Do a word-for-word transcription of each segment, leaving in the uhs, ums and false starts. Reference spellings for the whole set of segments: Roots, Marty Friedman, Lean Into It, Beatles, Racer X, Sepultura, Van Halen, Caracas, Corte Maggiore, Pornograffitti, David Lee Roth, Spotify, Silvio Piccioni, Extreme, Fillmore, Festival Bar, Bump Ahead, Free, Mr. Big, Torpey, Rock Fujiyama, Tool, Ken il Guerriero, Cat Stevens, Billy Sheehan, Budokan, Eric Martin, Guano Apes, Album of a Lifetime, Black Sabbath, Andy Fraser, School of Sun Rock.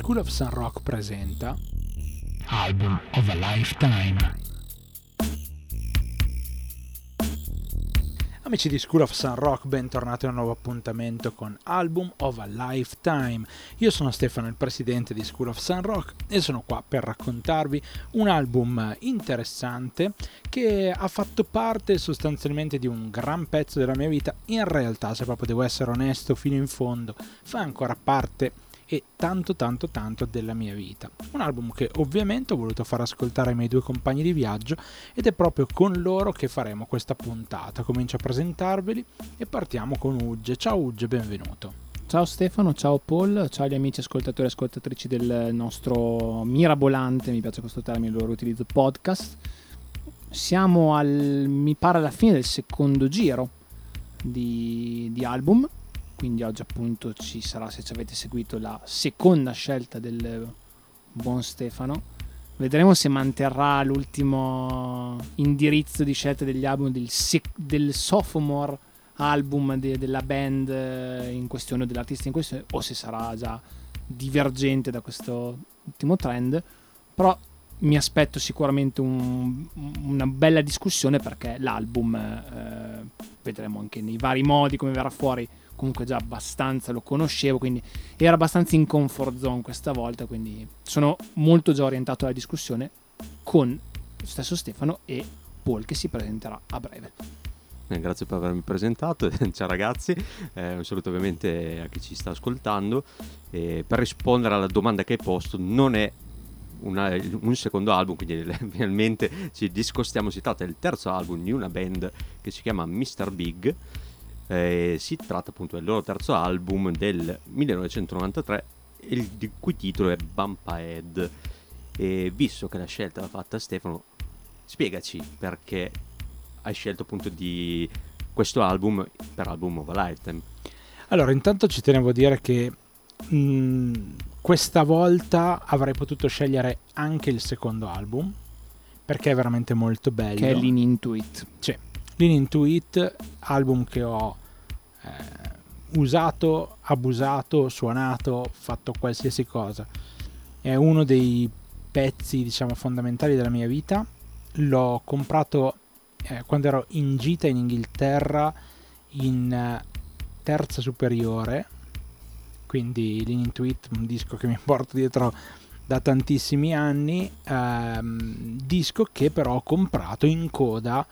School of Sun Rock presenta Album of a Lifetime. Amici di School of Sun Rock, bentornati a un nuovo appuntamento con Album of a Lifetime. Io sono Stefano, il presidente di School of Sun Rock, e sono qua per raccontarvi un album interessante che ha fatto parte sostanzialmente di un gran pezzo della mia vita. In realtà, se proprio devo essere onesto fino in fondo, fa ancora parte e tanto tanto tanto della mia vita. Un album che ovviamente ho voluto far ascoltare ai miei due compagni di viaggio, ed è proprio con loro che faremo questa puntata. Comincio a presentarveli e partiamo con Ugge. Ciao Ugge, benvenuto. Ciao Stefano, ciao Paul, ciao agli amici ascoltatori e ascoltatrici del nostro mirabolante, mi piace questo termine, loro utilizzo, podcast. Siamo al, mi pare alla fine del secondo giro di, di album. Quindi oggi appunto ci sarà, se ci avete seguito, la seconda scelta del buon Stefano. Vedremo se manterrà l'ultimo indirizzo di scelta degli album del, sec- del sophomore album de- della band in questione o dell'artista in questione, o se sarà già divergente da questo ultimo trend. Però mi aspetto sicuramente un, una bella discussione, perché l'album eh, vedremo anche nei vari modi come verrà fuori. Comunque già abbastanza lo conoscevo, quindi era abbastanza in comfort zone questa volta, quindi sono molto già orientato alla discussione con lo stesso Stefano e Paul, che si presenterà a breve. Eh, grazie per avermi presentato, ciao ragazzi, eh, un saluto ovviamente a chi ci sta ascoltando. Eh, per rispondere alla domanda che hai posto, non è Una, un secondo album, quindi finalmente ci discostiamo, si tratta del terzo album di una band che si chiama mister Big. Eh, si tratta appunto del loro terzo album del millenovecentonovantatré, il di cui titolo è Bump Ahead. E visto che la scelta l'ha fatta Stefano, spiegaci perché hai scelto appunto di questo album per Album of a Lifetime. Allora, intanto ci tenevo a dire che mh, questa volta avrei potuto scegliere anche il secondo album, perché è veramente molto bello, che è Lean Into It. Sì, Lean Into It, album che ho eh, usato, abusato, suonato, fatto qualsiasi cosa. È uno dei pezzi, diciamo, fondamentali della mia vita. L'ho comprato eh, quando ero in gita in Inghilterra in eh, terza superiore, quindi Lean Into It, un disco che mi porto dietro da tantissimi anni, ehm, disco che però ho comprato in coda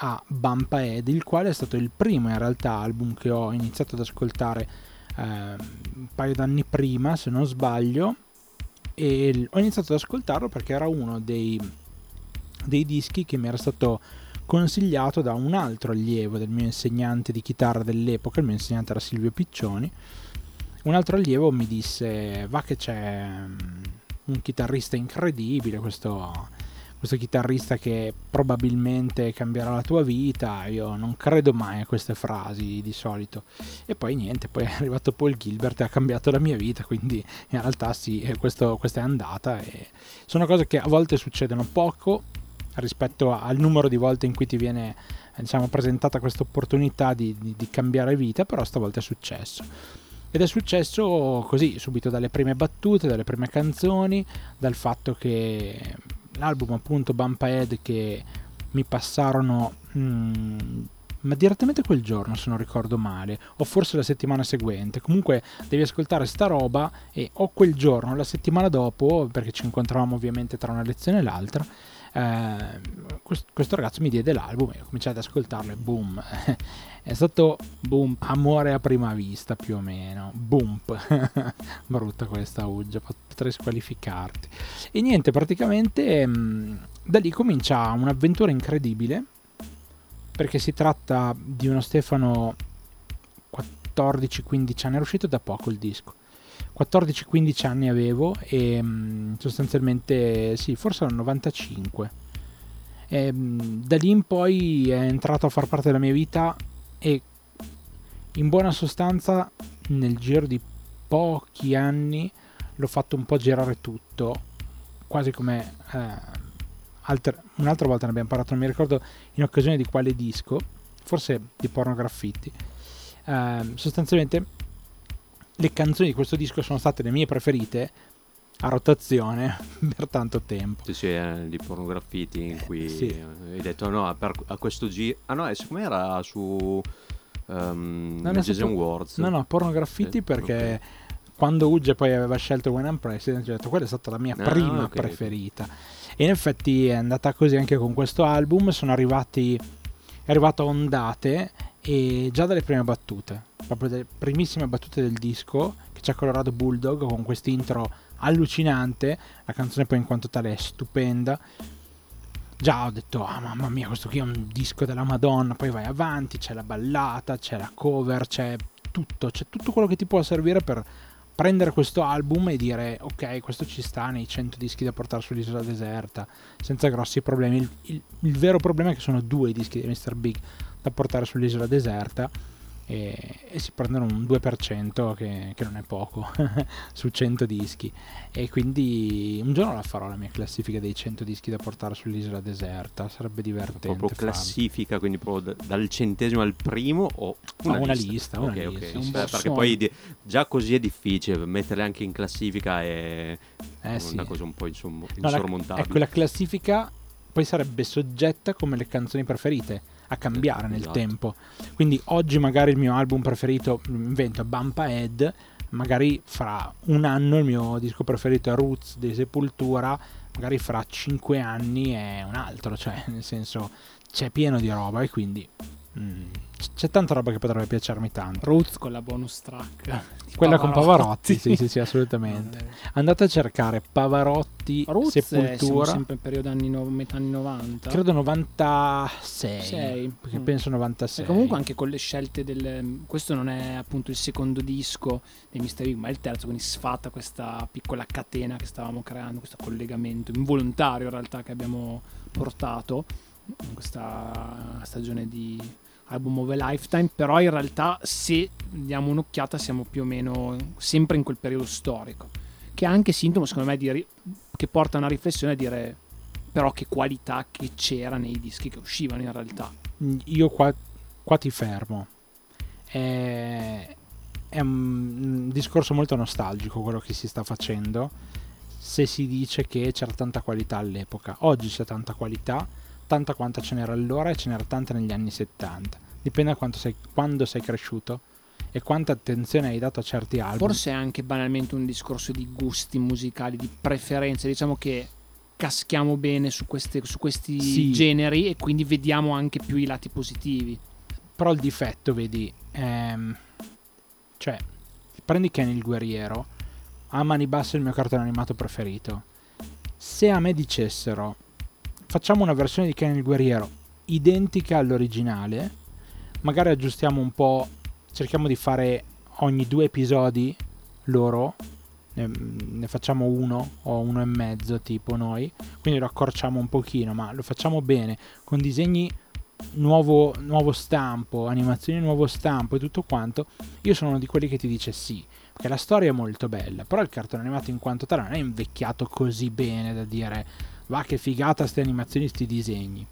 a Bump Ahead, il quale è stato il primo in realtà album che ho iniziato ad ascoltare eh, un paio d'anni prima, se non sbaglio, e ho iniziato ad ascoltarlo perché era uno dei, dei dischi che mi era stato consigliato da un altro allievo del mio insegnante di chitarra dell'epoca. Il mio insegnante era Silvio Piccioni. Un altro allievo mi disse: va che c'è un chitarrista incredibile, questo questo chitarrista che probabilmente cambierà la tua vita. Io non credo mai a queste frasi di solito, e poi niente, poi è arrivato Paul Gilbert e ha cambiato la mia vita, quindi in realtà sì, questo, questa è andata, e sono cose che a volte succedono poco rispetto al numero di volte in cui ti viene, diciamo, presentata questa opportunità di, di, di cambiare vita, però stavolta è successo. Ed è successo così, subito dalle prime battute, dalle prime canzoni, dal fatto che l'album appunto Bump Ahead, che mi passarono mh, ma direttamente quel giorno, se non ricordo male, o forse la settimana seguente. Comunque devi ascoltare sta roba, e o quel giorno o la settimana dopo, perché ci incontravamo ovviamente tra una lezione e l'altra, eh, questo ragazzo mi diede l'album e ho cominciato ad ascoltarlo, e boom, è stato boom, amore a prima vista più o meno, boom. Brutta questa Uggia, potrei squalificarti. E niente, praticamente da lì comincia un'avventura incredibile, perché si tratta di uno Stefano quattordici quindici anni, è uscito da poco il disco, quattordici quindici anni avevo, e sostanzialmente sì, forse era novantacinque. E da lì in poi è entrato a far parte della mia vita, e in buona sostanza nel giro di pochi anni l'ho fatto un po' girare tutto, quasi come eh, altre, un'altra volta ne abbiamo parlato, non mi ricordo in occasione di quale disco, forse di Pornograffitti. Eh, sostanzialmente le canzoni di questo disco sono state le mie preferite, a rotazione per tanto tempo. Sì, sì, eh, di Pornograffitti in cui eh, sì. hai detto no, per, a questo giro... Ah no, siccome era su um, Magician Words. No, no, Pornograffitti eh, perché... Okay. Quando Uggia poi aveva scelto When I'm President, ho detto quella è stata la mia ah, prima okay. preferita. E in effetti è andata così anche con questo album. Sono arrivati, è arrivato a ondate, e già dalle prime battute, proprio dalle primissime battute del disco, che ci ha colorato Bulldog con quest'intro allucinante. La canzone poi in quanto tale è stupenda. Già ho detto ah, mamma mia, questo qui è un disco della Madonna. Poi vai avanti, c'è la ballata, c'è la cover, c'è tutto, c'è tutto quello che ti può servire per prendere questo album e dire ok, questo ci sta nei cento dischi da portare sull'isola deserta senza grossi problemi. Il, il, il vero problema è che sono due dischi di mister Big da portare sull'isola deserta e, e si prendono un due per cento che, che non è poco su cento dischi, e quindi un giorno la farò la mia classifica dei cento dischi da portare sull'isola deserta, sarebbe divertente. Proprio classifica farlo. Quindi proprio dal centesimo al primo o una, una lista, lista, una okay, lista. Okay. Un sì, perché sogno. Poi già così è difficile metterle anche in classifica, è eh, una sì. cosa un po' insomma, no, insormontabile. Ecco, la classifica poi sarebbe soggetta come le canzoni preferite a cambiare eh, nel esatto. tempo, quindi oggi magari il mio album preferito, invento, Bump Ahead, magari fra un anno il mio disco preferito è Roots dei Sepultura, magari fra cinque anni è un altro, cioè nel senso c'è pieno di roba e quindi mm, c'è tanta roba che potrebbe piacermi tanto. Roots con la bonus track eh, quella Pavarotti. Con Pavarotti sì sì sì assolutamente, andate a cercare Pavarotti Roots, Sepoltura, sempre in periodo anni no, metà anni novanta, credo novantasei sei. Perché mm. penso novantasei, e comunque anche con le scelte del, questo non è appunto il secondo disco dei mister Big ma è il terzo, quindi sfatta questa piccola catena che stavamo creando, questo collegamento involontario in realtà che abbiamo portato in questa stagione di Album of a Lifetime. Però in realtà se diamo un'occhiata siamo più o meno sempre in quel periodo storico, che è anche sintomo secondo me di ri- che porta a una riflessione, a dire però che qualità che c'era nei dischi che uscivano in realtà. Io qua, qua ti fermo, è, è un discorso molto nostalgico quello che si sta facendo se si dice che c'era tanta qualità all'epoca. Oggi c'è tanta qualità, tanta quanta ce n'era allora, e ce n'era tanta negli anni settanta. Dipende da quanto sei, quando sei cresciuto e quanta attenzione hai dato a certi album. Forse è anche banalmente un discorso di gusti musicali, di preferenze. Diciamo che caschiamo bene su, queste, su questi sì. generi, e quindi vediamo anche più i lati positivi. Però il difetto, vedi, ehm, cioè prendi Ken il Guerriero, a mani basse il mio cartone animato preferito. Se a me dicessero facciamo una versione di Ken il Guerriero identica all'originale, magari aggiustiamo un po', cerchiamo di fare ogni due episodi loro, ne facciamo uno o uno e mezzo tipo noi, quindi lo accorciamo un pochino, ma lo facciamo bene, con disegni nuovo, nuovo stampo, animazioni nuovo stampo e tutto quanto. Io sono uno di quelli che ti dice sì, perché la storia è molto bella, però il cartone animato in quanto tale non è invecchiato così bene da dire va che figata ste animazioni, sti disegni.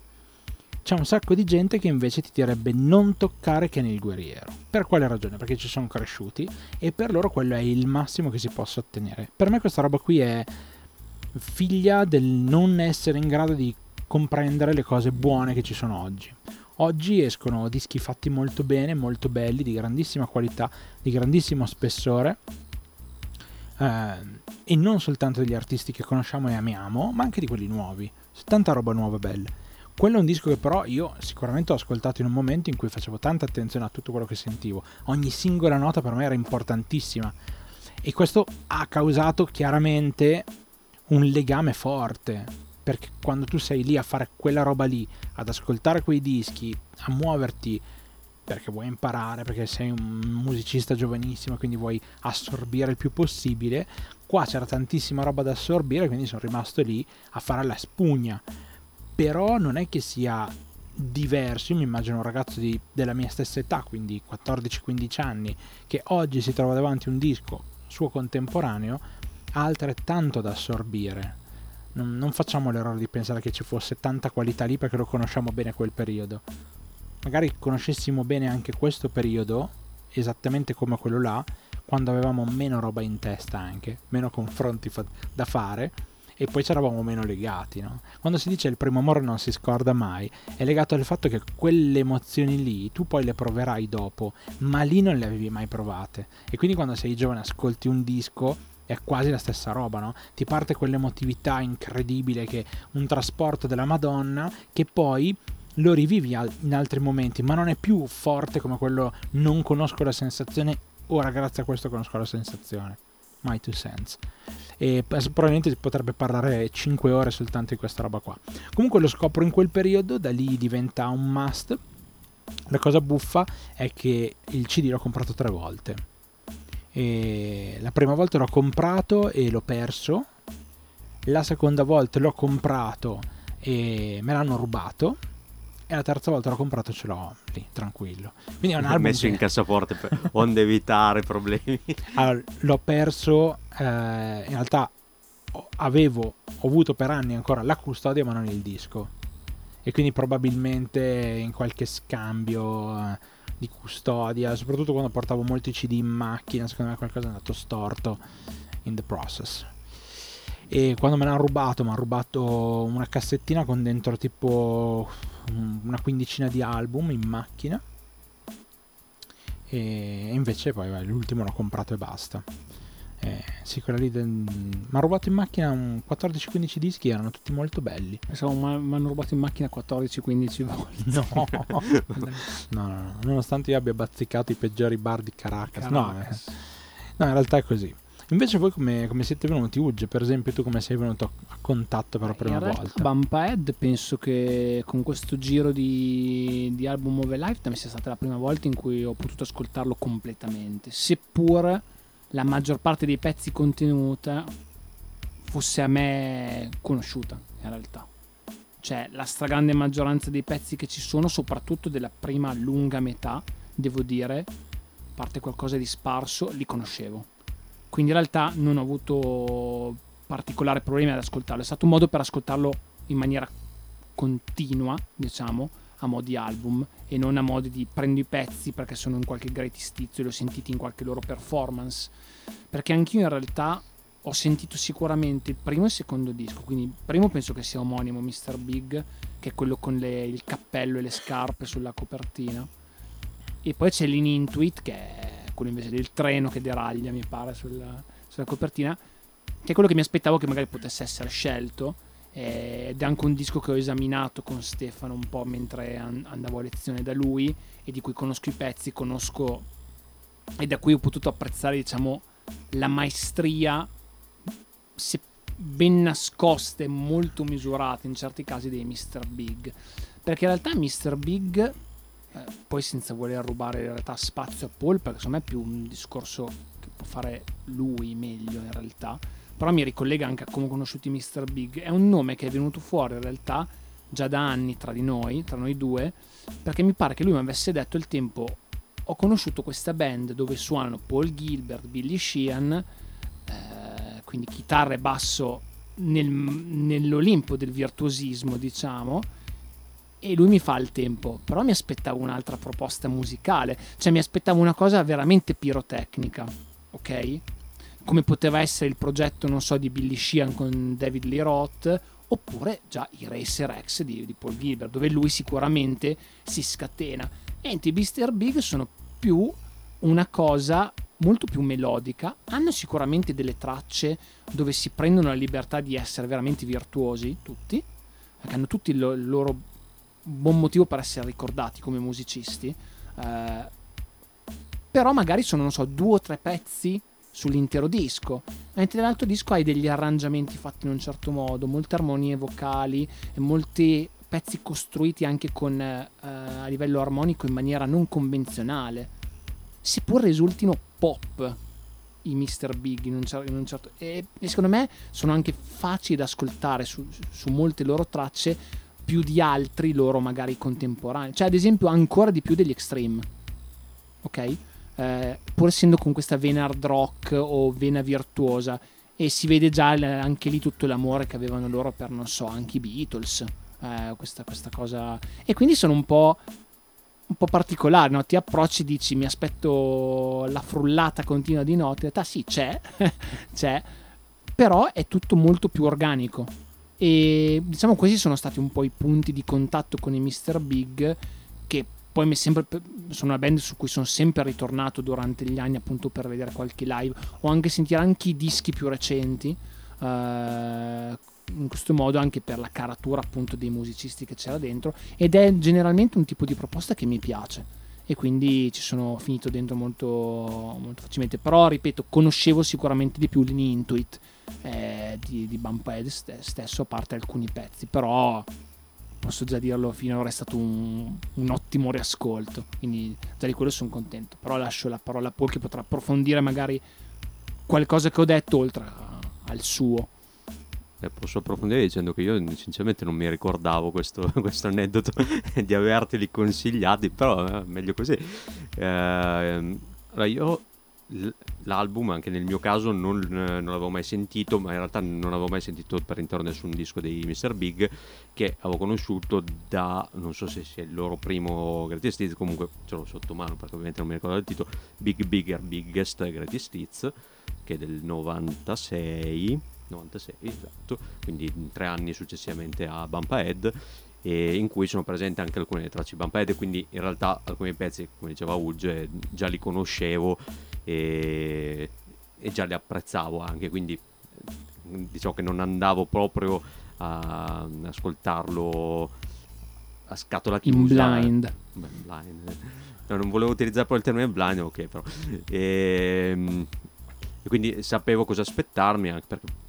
C'è un sacco di gente che invece ti direbbe non toccare Ken il Guerriero. Per quale ragione? Perché ci sono cresciuti e per loro quello è il massimo che si possa ottenere. Per me questa roba qui è figlia del non essere in grado di comprendere le cose buone che ci sono oggi. Oggi escono dischi fatti molto bene, molto belli, di grandissima qualità, di grandissimo spessore, Uh, e non soltanto degli artisti che conosciamo e amiamo, ma anche di quelli nuovi. C'è tanta roba nuova bella. Quello è un disco che però io sicuramente ho ascoltato in un momento in cui facevo tanta attenzione a tutto quello che sentivo, ogni singola nota per me era importantissima, e questo ha causato chiaramente un legame forte, perché quando tu sei lì a fare quella roba lì, ad ascoltare quei dischi, a muoverti perché vuoi imparare, perché sei un musicista giovanissimo, quindi vuoi assorbire il più possibile. Qua c'era tantissima roba da assorbire, quindi sono rimasto lì a fare la spugna. Però non è che sia diverso, io mi immagino un ragazzo di, della mia stessa età, quindi quattordici quindici anni, che oggi si trova davanti a un disco suo contemporaneo, ha altrettanto da assorbire. Non, non facciamo l'errore di pensare che ci fosse tanta qualità lì perché lo conosciamo bene quel periodo. Magari conoscessimo bene anche questo periodo, esattamente come quello là, quando avevamo meno roba in testa, anche meno confronti fa- da fare, e poi c'eravamo meno legati, no? Quando si dice il primo amore non si scorda mai, è legato al fatto che quelle emozioni lì tu poi le proverai dopo, ma lì non le avevi mai provate. E quindi quando sei giovane ascolti un disco, è quasi la stessa roba, no? Ti parte quell'emotività incredibile, che un trasporto della Madonna, che poi lo rivivi in altri momenti, ma non è più forte come quello non conosco la sensazione, ora grazie a questo conosco la sensazione. My two cents. E probabilmente si potrebbe parlare cinque ore soltanto di questa roba qua. Comunque lo scopro in quel periodo, da lì diventa un must. La cosa buffa è che il C D l'ho comprato tre volte. E la prima volta l'ho comprato e l'ho perso. La seconda volta l'ho comprato e me l'hanno rubato. E la terza volta l'ho comprato e ce l'ho lì, tranquillo. Quindi è un album messo che... in cassaforte per... onde evitare problemi. Allora, l'ho perso, eh, in realtà avevo ho avuto per anni ancora la custodia ma non il disco, e quindi probabilmente in qualche scambio di custodia, soprattutto quando portavo molti C D in macchina, secondo me qualcosa è andato storto in the process. E quando me l'hanno rubato, mi hanno rubato una cassettina con dentro tipo una quindicina di album in macchina, e invece poi vai, l'ultimo l'ho comprato e basta. Eh, sì, quella lì del... mi hanno rubato in macchina quattordici quindici dischi, erano tutti molto belli. Pensavo mi hanno rubato in macchina quattordici quindici volte. No. no, no, no, nonostante io abbia bazzicato i peggiori bar di Caracas, Caracas. No, eh. no, in realtà è così. Invece voi come, come siete venuti? Uge, per esempio, tu come sei venuto a contatto per la prima volta? In realtà Bump Ahead penso che con questo giro di, di Album of a Lifetime sia stata la prima volta in cui ho potuto ascoltarlo completamente, seppur la maggior parte dei pezzi contenuta fosse a me conosciuta in realtà. Cioè la stragrande maggioranza dei pezzi che ci sono, soprattutto della prima lunga metà, devo dire, a parte qualcosa di sparso, li conoscevo. Quindi in realtà non ho avuto particolare problemi ad ascoltarlo, è stato un modo per ascoltarlo in maniera continua, diciamo, a mo' di album e non a mo' di prendo i pezzi perché sono in qualche greatest stizio e li ho sentiti in qualche loro performance, perché anch'io in realtà ho sentito sicuramente il primo e il secondo disco. Quindi il primo penso che sia omonimo, mister Big, che è quello con le, il cappello e le scarpe sulla copertina, e poi c'è Lean Into It, che è quello invece del treno che deraglia, mi pare, sulla, sulla copertina, che è quello che mi aspettavo che magari potesse essere scelto, eh, ed è anche un disco che ho esaminato con Stefano un po' mentre an- andavo a lezione da lui, e di cui conosco i pezzi, conosco, e da cui ho potuto apprezzare, diciamo, la maestria se ben nascosta e molto misurata in certi casi dei mister Big, perché in realtà mister Big, poi senza voler rubare in realtà spazio a Paul, perché secondo me è più un discorso che può fare lui meglio in realtà, però mi ricollega anche a come ho conosciuto mister Big. È un nome che è venuto fuori in realtà già da anni tra di noi, tra noi due, perché mi pare che lui mi avesse detto il tempo ho conosciuto questa band dove suonano Paul Gilbert, Billy Sheehan, eh, quindi chitarra e basso nel, nell'Olimpo del virtuosismo, diciamo. E lui mi fa il tempo, però mi aspettavo un'altra proposta musicale, cioè mi aspettavo una cosa veramente pirotecnica, ok? Come poteva essere il progetto, non so, di Billy Sheehan con David Lee Roth, oppure già i Racer X di, di Paul Gilbert, dove lui sicuramente si scatena. Enti, mister Big sono più una cosa molto più melodica, hanno sicuramente delle tracce dove si prendono la libertà di essere veramente virtuosi tutti, perché hanno tutti il loro buon motivo per essere ricordati come musicisti, eh, però magari sono, non so, due o tre pezzi sull'intero disco, mentre nell'altro disco hai degli arrangiamenti fatti in un certo modo, molte armonie vocali e molti pezzi costruiti anche con, eh, a livello armonico in maniera non convenzionale, seppur risultino pop i mister Big in un, cer- in un certo e, e secondo me sono anche facili da ascoltare su, su molte loro tracce, più di altri loro magari contemporanei, cioè ad esempio ancora di più degli Extreme, ok? Eh, pur essendo con questa vena hard rock o vena virtuosa, e si vede già anche lì tutto l'amore che avevano loro per, non so, anche i Beatles, eh, questa, questa cosa, e quindi sono un po' un po' particolare, no? Ti approcci e dici mi aspetto la frullata continua di note, in realtà sì c'è c'è, però è tutto molto più organico. E diciamo questi sono stati un po' i punti di contatto con i mister Big, che poi mi sempre sono una band su cui sono sempre ritornato durante gli anni, appunto per vedere qualche live o anche sentire anche i dischi più recenti, eh, in questo modo anche per la caratura appunto dei musicisti che c'era dentro, ed è generalmente un tipo di proposta che mi piace e quindi ci sono finito dentro molto, molto facilmente. Però ripeto, conoscevo sicuramente di più Lean Into It eh, di, di Bump Ahead stesso, a parte alcuni pezzi, però posso già dirlo, finora è stato un, un ottimo riascolto, quindi già di quello sono contento. Però lascio la parola a Paul, che potrà approfondire magari qualcosa che ho detto oltre a, al suo. Eh, posso approfondire dicendo che io sinceramente non mi ricordavo questo, questo aneddoto di averteli consigliati, però eh, meglio così. Eh, allora io l'album anche nel mio caso non, non l'avevo mai sentito, ma in realtà non avevo mai sentito per intero nessun disco dei mister Big, che avevo conosciuto da, non so se sia il loro primo Greatest Hits, comunque ce l'ho sotto mano perché ovviamente non mi ricordo il titolo, Big Bigger Biggest Greatest Hits, che è del novantasei novantasei, esatto, quindi tre anni successivamente a Bump Ahead, e in cui sono presenti anche alcune tracce Bump Ahead, quindi in realtà alcuni pezzi, come diceva Uge, già li conoscevo e, e già li apprezzavo anche, quindi diciamo che non andavo proprio a, a ascoltarlo a scatola chiusa. In blind. Beh, blind. No, non volevo utilizzare poi il termine blind, ok, però... E, e quindi sapevo cosa aspettarmi, anche perché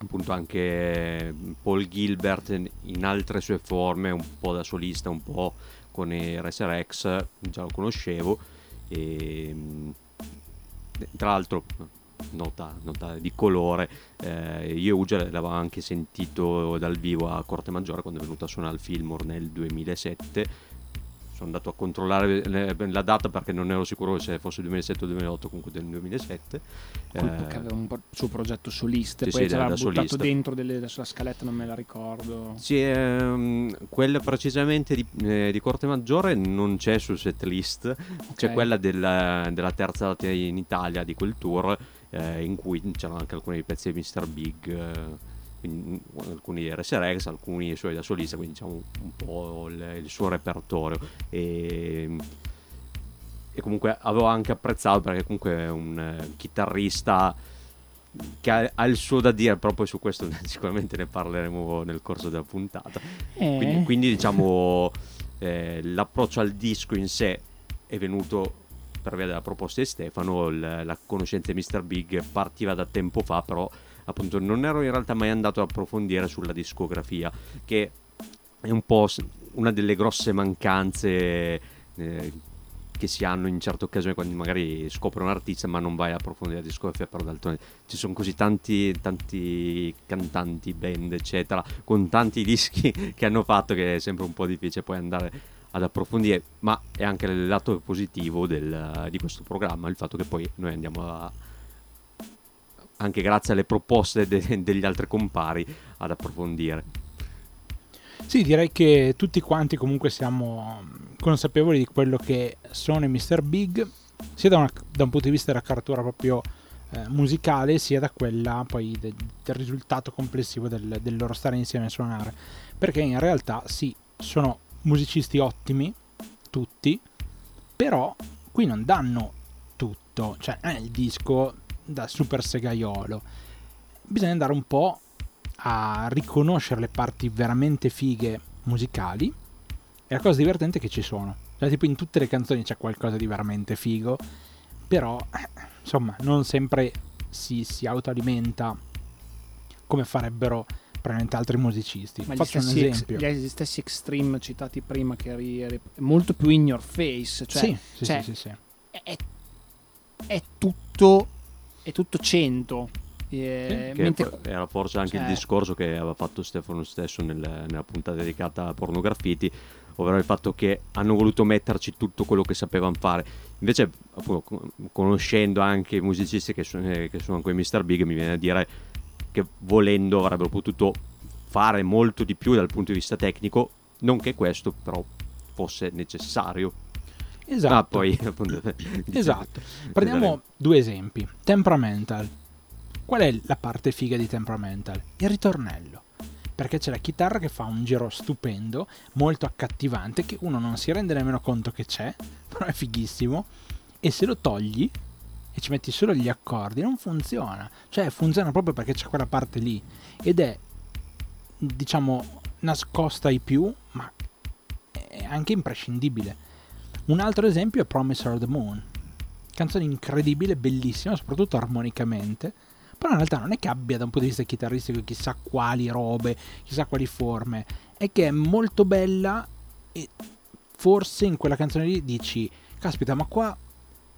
appunto anche Paul Gilbert in altre sue forme, un po' da solista, un po' con i Racer X, già lo conoscevo. E tra l'altro, nota, nota di colore, eh, io e Uge l'avevo anche sentito dal vivo a Corte Maggiore quando è venuto a suonare al Fillmore nel duemilasette. Sono andato a controllare la data perché non ero sicuro se fosse duemilasette o duemilaotto, comunque del duemilasette. Cool, eh, perché aveva un pro- suo progetto solista, sì, poi sì, c'era buttato solista dentro delle, sulla scaletta, non me la ricordo. Sì, ehm, quella precisamente di, eh, di Corte Maggiore non c'è sul setlist, okay. C'è quella della, della terza data in Italia di quel tour, eh, in cui c'erano anche alcuni pezzi di mister Big, eh, quindi alcuni R S R X, alcuni suoi da solista, quindi diciamo un po' il, il suo repertorio, e, e comunque avevo anche apprezzato perché comunque è un chitarrista che ha, ha il suo da dire, proprio su questo sicuramente ne parleremo nel corso della puntata, eh. quindi, quindi diciamo eh, l'approccio al disco in sé è venuto per via della proposta di Stefano. La, la conoscenza di mister Big partiva da tempo fa, però appunto non ero in realtà mai andato ad approfondire sulla discografia, che è un po' una delle grosse mancanze eh, che si hanno in certe occasioni, quando magari scopri un artista ma non vai a approfondire la discografia. Però d'altronde ci sono così tanti tanti cantanti, band eccetera, con tanti dischi che hanno fatto, che è sempre un po' difficile poi andare ad approfondire. Ma è anche il lato positivo del, di questo programma, il fatto che poi noi andiamo a, anche grazie alle proposte de- degli altri compari, ad approfondire. Sì, direi che tutti quanti comunque siamo consapevoli di quello che sono i mister Big, sia da, una, da un punto di vista della caratura proprio eh, musicale, sia da quella poi de- del risultato complessivo del, del loro stare insieme a suonare, perché in realtà sì, sono musicisti ottimi tutti, però qui non danno tutto, cioè non è il disco da super segaiolo. Bisogna andare un po' a riconoscere le parti veramente fighe musicali, e la cosa divertente è che ci sono, cioè tipo in tutte le canzoni c'è qualcosa di veramente figo, però insomma non sempre si, si autoalimenta come farebbero probabilmente altri musicisti. Ma faccio gli stessi, un esempio ex, gli stessi Extreme citati prima, che è molto più in your face, cioè, sì, sì, cioè sì, sì, sì. È, è tutto è tutto cento, eh, mentre... era forse anche cioè... il discorso che aveva fatto Stefano stesso nel, nella puntata dedicata a Pornograffitti, ovvero il fatto che hanno voluto metterci tutto quello che sapevano fare. Invece appunto, conoscendo anche i musicisti che sono, che sono anche i mister Big, mi viene a dire che volendo avrebbero potuto fare molto di più dal punto di vista tecnico, non che questo però fosse necessario Esatto. Ah, poi, appunto, esatto. Prendiamo due esempi. Temperamental. Qual è la parte figa di Temperamental? Il ritornello. Perché c'è la chitarra che fa un giro stupendo, molto accattivante, che uno non si rende nemmeno conto che c'è, però è fighissimo. E se lo togli e ci metti solo gli accordi, non funziona. Cioè funziona proprio perché c'è quella parte lì. Ed è, diciamo, nascosta ai più, ma è anche imprescindibile. Un altro esempio è Promise of the Moon. Canzone incredibile, bellissima, soprattutto armonicamente. Però in realtà non è che abbia, da un punto di vista chitarristico, chissà quali robe, chissà quali forme. È che è molto bella e forse in quella canzone lì dici, caspita, ma qua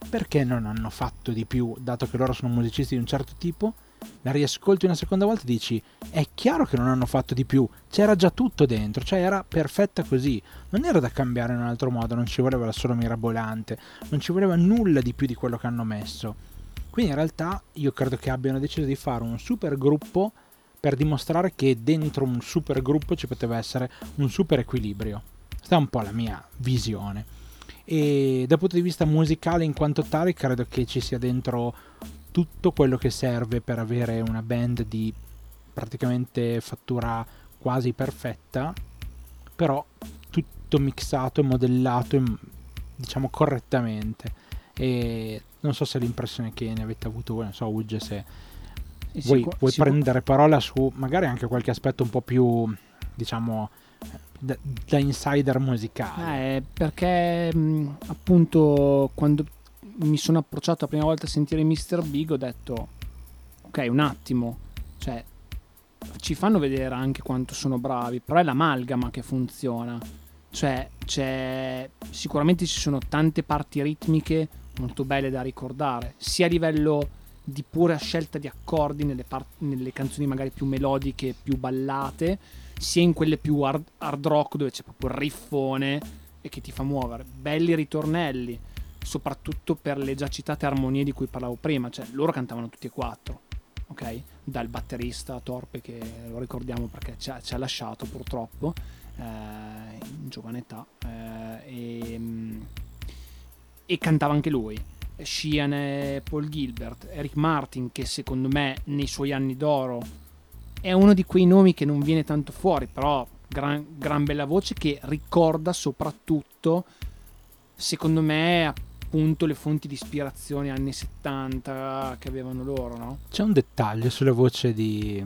perché non hanno fatto di più, dato che loro sono musicisti di un certo tipo? La riascolti una seconda volta e dici, è chiaro che non hanno fatto di più, c'era già tutto dentro, cioè era perfetta così, non era da cambiare in un altro modo, non ci voleva la sola mirabolante, non ci voleva nulla di più di quello che hanno messo. Quindi in realtà io credo che abbiano deciso di fare un super gruppo per dimostrare che dentro un super gruppo ci poteva essere un super equilibrio. Questa è un po' la mia visione. E dal punto di vista musicale in quanto tale credo che ci sia dentro tutto quello che serve per avere una band di praticamente fattura quasi perfetta, però tutto mixato e modellato, diciamo, correttamente. E non so se l'impressione che ne avete avuto voi, non so Uge se sì, vuoi, sicur- vuoi sicur- prendere parola su magari anche qualche aspetto un po' più, diciamo, da, da insider musicale. Eh, perché mh, appunto quando mi sono approcciato la prima volta a sentire mister Big ho detto ok, un attimo, cioè ci fanno vedere anche quanto sono bravi, però è l'amalgama che funziona, cioè c'è, sicuramente ci sono tante parti ritmiche molto belle da ricordare, sia a livello di pura scelta di accordi nelle, part- nelle canzoni magari più melodiche, più ballate, sia in quelle più hard, hard rock dove c'è proprio il riffone e che ti fa muovere, belli ritornelli, soprattutto per le già citate armonie di cui parlavo prima, cioè loro cantavano tutti e quattro, ok? Dal batterista Torpey, che lo ricordiamo perché ci ha, ci ha lasciato purtroppo eh, in giovane età, eh, e... e cantava anche lui, Sheehan e Paul Gilbert, Eric Martin, che secondo me nei suoi anni d'oro è uno di quei nomi che non viene tanto fuori, però gran, gran bella voce che ricorda soprattutto, secondo me, appunto le fonti di ispirazione anni settanta che avevano loro, no? C'è un dettaglio sulla voce di,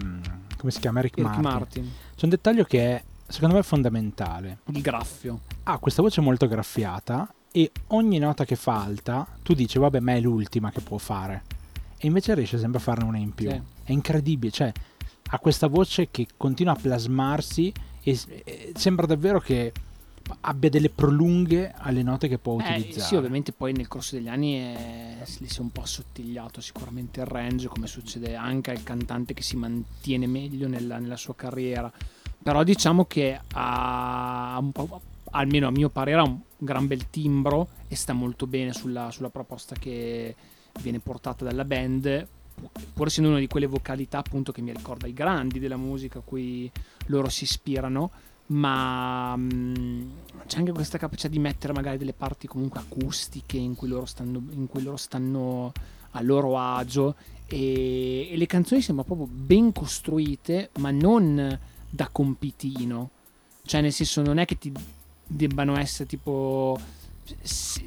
come si chiama, Eric, Eric Martin. Martin. C'è un dettaglio che è, secondo me, fondamentale. Il graffio. Ah, questa voce è molto graffiata. E ogni nota che fa alta tu dici vabbè, ma è l'ultima che può fare, e invece riesce sempre a farne una in più, sì. È incredibile, cioè ha questa voce che continua a plasmarsi e, e sembra davvero che abbia delle prolunghe alle note che può eh, utilizzare. Sì, ovviamente poi nel corso degli anni è, si è un po' assottigliato sicuramente il range, come succede anche al cantante che si mantiene meglio nella, nella sua carriera, però diciamo che ha un po', almeno a mio parere, ha un gran bel timbro e sta molto bene sulla, sulla proposta che viene portata dalla band, pur essendo una di quelle vocalità appunto che mi ricorda i grandi della musica a cui loro si ispirano, ma mh, c'è anche questa capacità di mettere magari delle parti comunque acustiche in cui loro stanno, in cui loro stanno a loro agio, e, e le canzoni sembrano proprio ben costruite, ma non da compitino, cioè nel senso non è che ti debbano essere tipo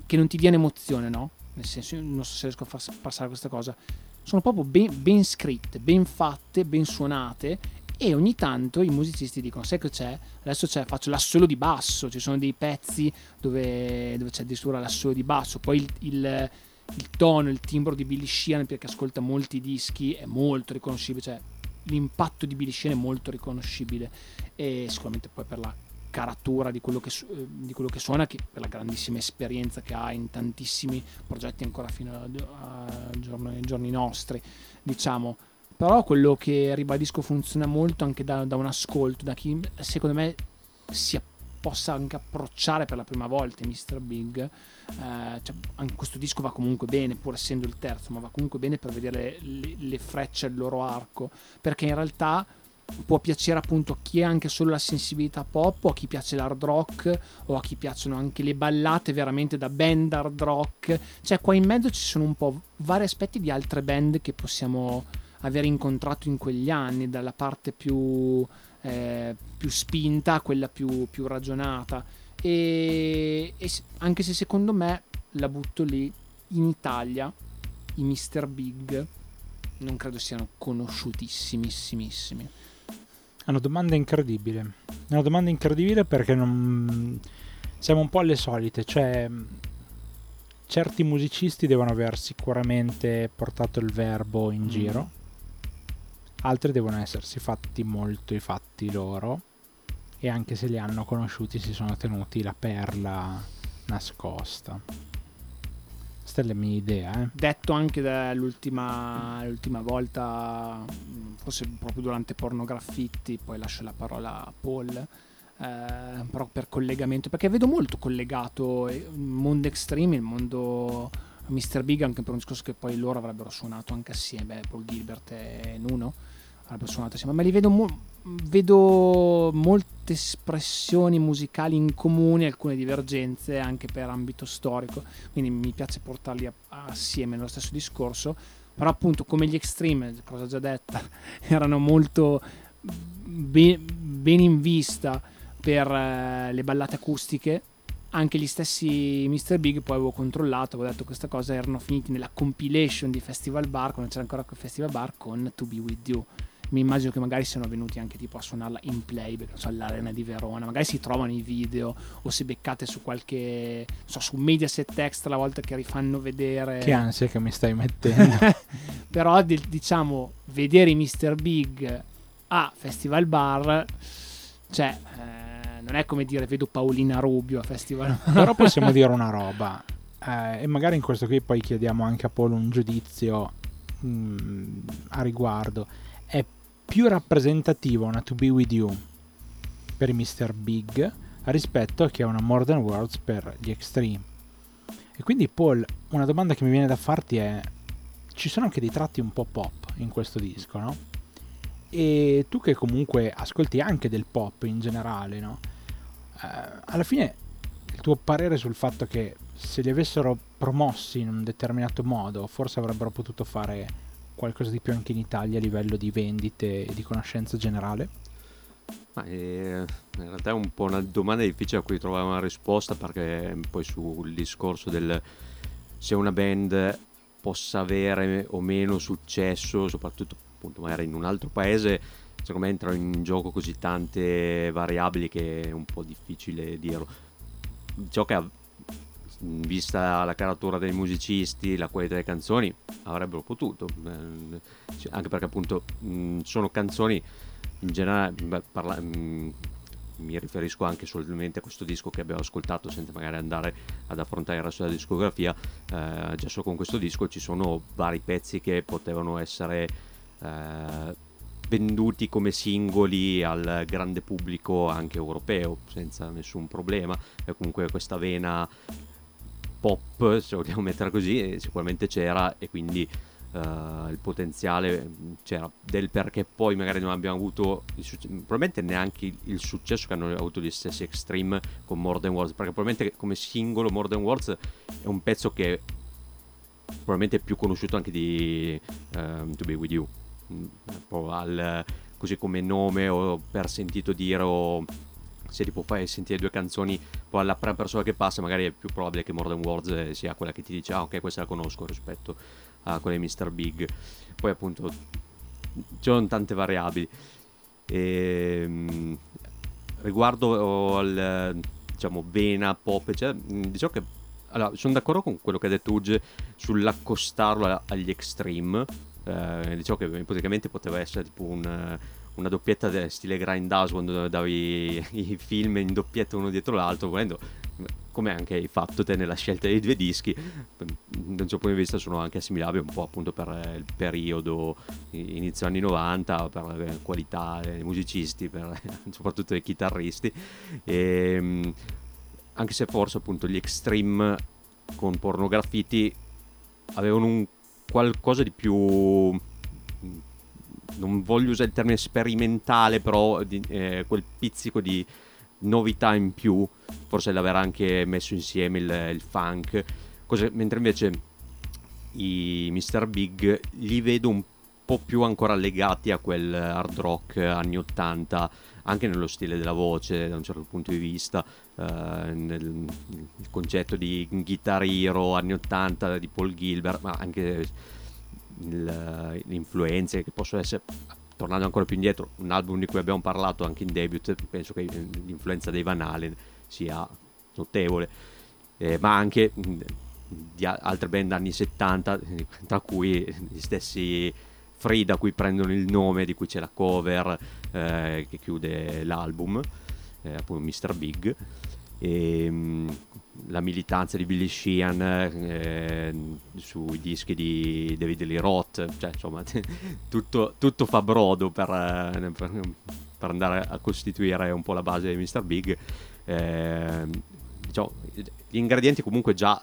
che non ti diano emozione, no? Nel senso, io non so se riesco a far passare questa cosa, sono proprio ben, ben scritte, ben fatte, ben suonate, e ogni tanto i musicisti dicono sai che c'è? Adesso c'è, faccio l'assolo di basso, ci sono dei pezzi dove, dove c'è addirittura l'assolo di basso, poi il, il, il tono, il timbro di Billy Sheehan, perché ascolta molti dischi, è molto riconoscibile, cioè l'impatto di Billy Sheehan è molto riconoscibile, e sicuramente poi per la carattura di quello che, di quello che suona, che per la grandissima esperienza che ha in tantissimi progetti ancora fino ai giorni, giorni nostri, diciamo. Però quello che ribadisco funziona molto anche da, da un ascolto, da chi secondo me si possa anche approcciare per la prima volta mister Big, eh, cioè, anche questo disco va comunque bene, pur essendo il terzo, ma va comunque bene per vedere le, le frecce al loro arco, perché in realtà può piacere appunto a chi ha anche solo la sensibilità pop, o a chi piace l'hard rock, o a chi piacciono anche le ballate veramente da band hard rock. Cioè qua in mezzo ci sono un po' vari aspetti di altre band che possiamo aver incontrato in quegli anni, dalla parte più, eh, più spinta a quella più, più ragionata, e, e anche se secondo me, la butto lì, in Italia i mister Big non credo siano conosciutissimissimissimi. È una domanda incredibile, è una domanda incredibile perché non... siamo un po' alle solite, cioè certi musicisti devono aver sicuramente portato il verbo in mm. giro, altri devono essersi fatti molto i fatti loro, e anche se li hanno conosciuti si sono tenuti la perla nascosta. Questa è la mia idea, eh. Detto anche dall'ultima l'ultima volta, forse proprio durante Pornograffitti, poi lascio la parola a Paul, eh, però per collegamento, perché vedo molto collegato il mondo Extreme, il mondo mister Big, anche per un discorso che poi loro avrebbero suonato anche assieme, Paul Gilbert e Nuno avrebbero suonato assieme, ma li vedo, mo- vedo molte espressioni musicali in comune, alcune divergenze anche per ambito storico, quindi mi piace portarli a- assieme nello stesso discorso. Però appunto, come gli Extreme, cosa già detta, erano molto be- ben in vista per eh, le ballate acustiche, anche gli stessi mister Big, poi avevo controllato, avevo detto questa cosa, erano finiti nella compilation di Festival Bar, quando c'era ancora quel Festival Bar, con To Be With You. Mi immagino che magari siano venuti anche tipo a suonarla in playback, non so, all'Arena di Verona, magari si trovano i video, o se beccate su qualche, non so, su Mediaset Extra la volta che rifanno vedere. Che ansia che mi stai mettendo. Però diciamo, vedere i mister Big a Festival Bar, cioè eh, non è come dire vedo Paolina Rubio a Festival Bar. Però possiamo dire una roba, eh, e magari in questo qui poi chiediamo anche a Paolo un giudizio mh, a riguardo. È più rappresentativa una To Be With You per i mister Big rispetto a che una More Than Words per gli Extreme. E quindi Paul, una domanda che mi viene da farti è: ci sono anche dei tratti un po' pop in questo disco, no? E tu che comunque ascolti anche del pop in generale, no? Eh, alla fine il tuo parere sul fatto che se li avessero promossi in un determinato modo forse avrebbero potuto fare qualcosa di più anche in Italia a livello di vendite e di conoscenza generale? Ma eh, in realtà è un po' una domanda difficile a cui trovare una risposta, perché poi sul discorso del se una band possa avere o meno successo, soprattutto appunto magari in un altro paese, secondo me entrano in gioco così tante variabili che è un po' difficile dirlo. Ciò che ha vista la caratura dei musicisti, la qualità delle canzoni, avrebbero potuto, eh, anche perché appunto mh, sono canzoni in generale, beh, parla, mh, mi riferisco anche solamente a questo disco che abbiamo ascoltato senza magari andare ad affrontare il resto della discografia, eh, già solo con questo disco ci sono vari pezzi che potevano essere eh, venduti come singoli al grande pubblico anche europeo senza nessun problema, e comunque questa vena pop, se vogliamo metterla così, sicuramente c'era, e quindi uh, il potenziale c'era, del perché poi magari non abbiamo avuto il successo, probabilmente neanche il successo che hanno avuto gli stessi Extreme con More Than Words, perché probabilmente come singolo More Than Words è un pezzo che probabilmente è più conosciuto anche di uh, To Be With You, al, così come nome o per sentito dire, o se tipo fai sentire due canzoni poi alla prima persona che passa magari è più probabile che More Than Words sia quella che ti dice ah ok, questa la conosco, rispetto a quella di mister Big. Poi appunto ci sono tante variabili, e, riguardo al diciamo vena pop, cioè, diciamo che allora, sono d'accordo con quello che ha detto Uge sull'accostarlo agli Extreme, eh, diciamo che ipoteticamente poteva essere tipo un una doppietta del stile Grindhouse, quando davi i film in doppietta uno dietro l'altro, volendo, come anche hai fatto te nella scelta dei due dischi, da un certo punto di vista sono anche assimilabili un po' appunto per il periodo inizio anni novanta, per la qualità dei musicisti, per, soprattutto dei chitarristi, e, anche se forse appunto gli Extreme con Pornograffitti avevano un qualcosa di più non voglio usare il termine sperimentale, però di, eh, quel pizzico di novità in più, forse l'aver anche messo insieme il, il funk, cose, mentre invece i mister Big li vedo un po' più ancora legati a quel hard rock anni ottanta, anche nello stile della voce da un certo punto di vista, eh, nel, nel concetto di Guitar Hero anni ottanta di Paul Gilbert, ma anche il, le influenze che possono essere, tornando ancora più indietro, un album di cui abbiamo parlato anche in debut, penso che l'influenza dei Van Halen sia notevole, eh, ma anche di altre band anni settanta, tra cui gli stessi Free, da cui prendono il nome, di cui c'è la cover eh, che chiude l'album, eh, appunto mister Big, e mh, la militanza di Billy Sheehan eh, sui dischi di David Lee Roth, cioè insomma tutto, tutto fa brodo per, eh, per, per andare a costituire un po' la base di mister Big. Eh, diciamo, gli ingredienti comunque già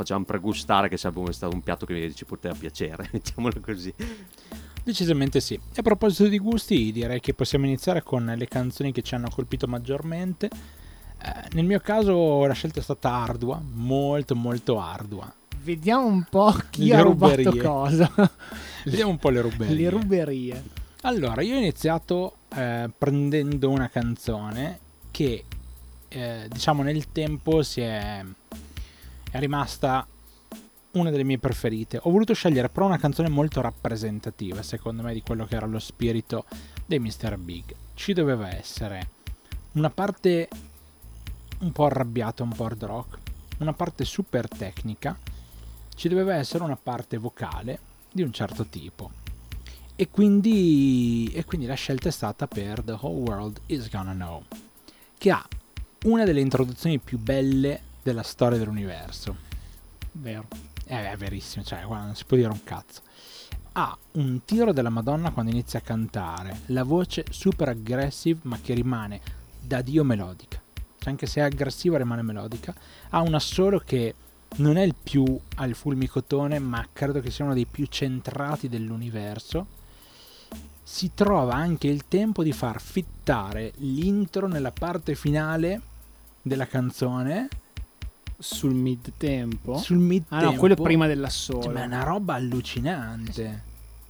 facciamo pregustare che sarebbe stato un piatto che ci poteva piacere, diciamolo così. Decisamente sì. A proposito di gusti, direi che possiamo iniziare con le canzoni che ci hanno colpito maggiormente. Eh, nel mio caso la scelta è stata ardua, molto molto ardua. Vediamo un po' chi le ha ruberie. rubato cosa. Vediamo un po' le ruberie. Le ruberie. Allora, io ho iniziato eh, prendendo una canzone che eh, diciamo nel tempo si è... è rimasta una delle mie preferite. Ho voluto scegliere però una canzone molto rappresentativa, secondo me, di quello che era lo spirito dei mister Big. Ci doveva essere una parte un po' arrabbiata, un po' hard rock, una parte super tecnica, ci doveva essere una parte vocale di un certo tipo. E quindi, e quindi la scelta è stata per The Whole World Is Gonna Know, che ha una delle introduzioni più belle della storia dell'universo. Vero. Eh, è verissimo, cioè guarda, non si può dire un cazzo. Ha un tiro della Madonna quando inizia a cantare, la voce super aggressive ma che rimane da Dio melodica, cioè, anche se è aggressiva rimane melodica. Ha un assolo che non è il più al fulmicotone, ma credo che sia uno dei più centrati dell'universo. Si trova anche il tempo di far fittare l'intro nella parte finale della canzone sul mid tempo. Sul mid tempo. Ah no, quello è prima dell'assolo. Ma è una roba allucinante.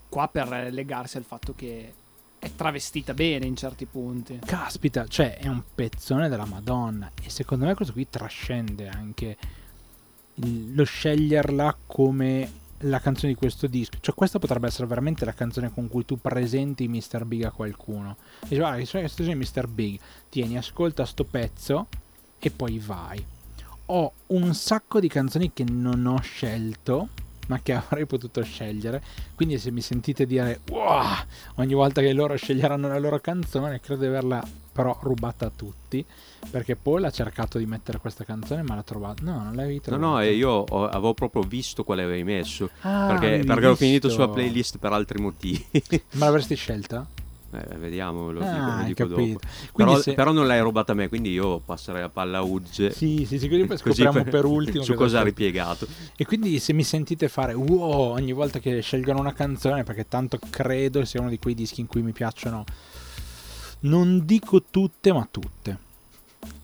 Qua per legarsi al fatto che è travestita bene in certi punti. Caspita, cioè è un pezzone della Madonna. E secondo me questo qui trascende anche lo sceglierla come la canzone di questo disco. Cioè questa potrebbe essere veramente la canzone con cui tu presenti mister Big a qualcuno. Dici, guarda, che sono i mister Big, tieni, ascolta sto pezzo e poi vai. Ho un sacco di canzoni che non ho scelto, ma che avrei potuto scegliere. Quindi se mi sentite dire wow, ogni volta che loro sceglieranno la loro canzone, credo di averla però rubata a tutti, perché Paul ha cercato di mettere questa canzone ma l'ha trovata. No, non l'avevi trovata. No, no, io ho, avevo proprio visto quale avevi messo. Ah, perché perché ho finito sulla playlist per altri motivi. Ma l'avresti scelta? Eh, vediamo, lo ah, dico, lo dico dopo. Però, se... però non l'hai rubata a me, quindi io passerei la palla a Ugge. Sì, sì, sì, così poi scopriamo per ultimo su cosa ha ripiegato. E quindi se mi sentite fare wow ogni volta che scelgono una canzone, perché tanto credo sia uno di quei dischi in cui mi piacciono, non dico tutte, ma tutte.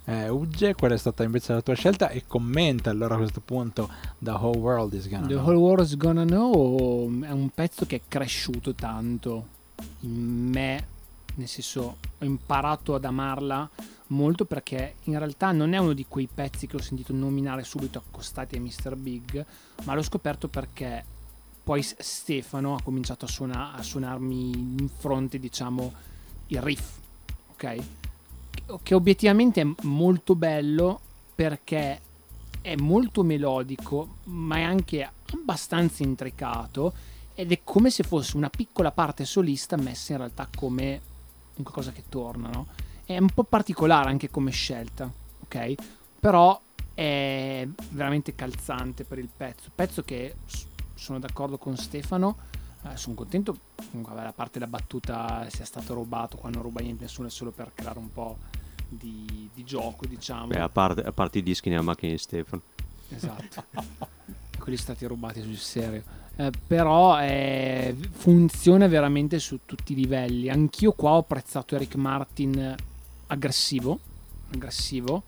Eh, Ugge, qual è stata invece la tua scelta? E commenta allora a questo punto The Whole World Is Gonna The Know. The Whole World Is Gonna Know è un pezzo che è cresciuto tanto in me, nel senso ho imparato ad amarla molto, perché in realtà non è uno di quei pezzi che ho sentito nominare subito accostati a mister Big, ma l'ho scoperto perché poi Stefano ha cominciato a, suona- a suonarmi in fronte, diciamo, il riff, ok? Che obiettivamente è molto bello perché è molto melodico, ma è anche abbastanza intricato. Ed è come se fosse una piccola parte solista messa in realtà come un qualcosa che torna, no? È un po' particolare anche come scelta, ok? Però è veramente calzante per il pezzo. Pezzo che sono d'accordo con Stefano, eh, sono contento. Comunque, vabbè, la parte della battuta sia stato rubato, qua non ruba niente nessuno, è solo per creare un po' di, di gioco, diciamo. Beh, a parte, a parte i dischi nella macchina di Stefano. Esatto. quelli stati rubati sul serio, eh, però eh, funziona veramente su tutti i livelli. Anch'io qua ho apprezzato Eric Martin aggressivo aggressivo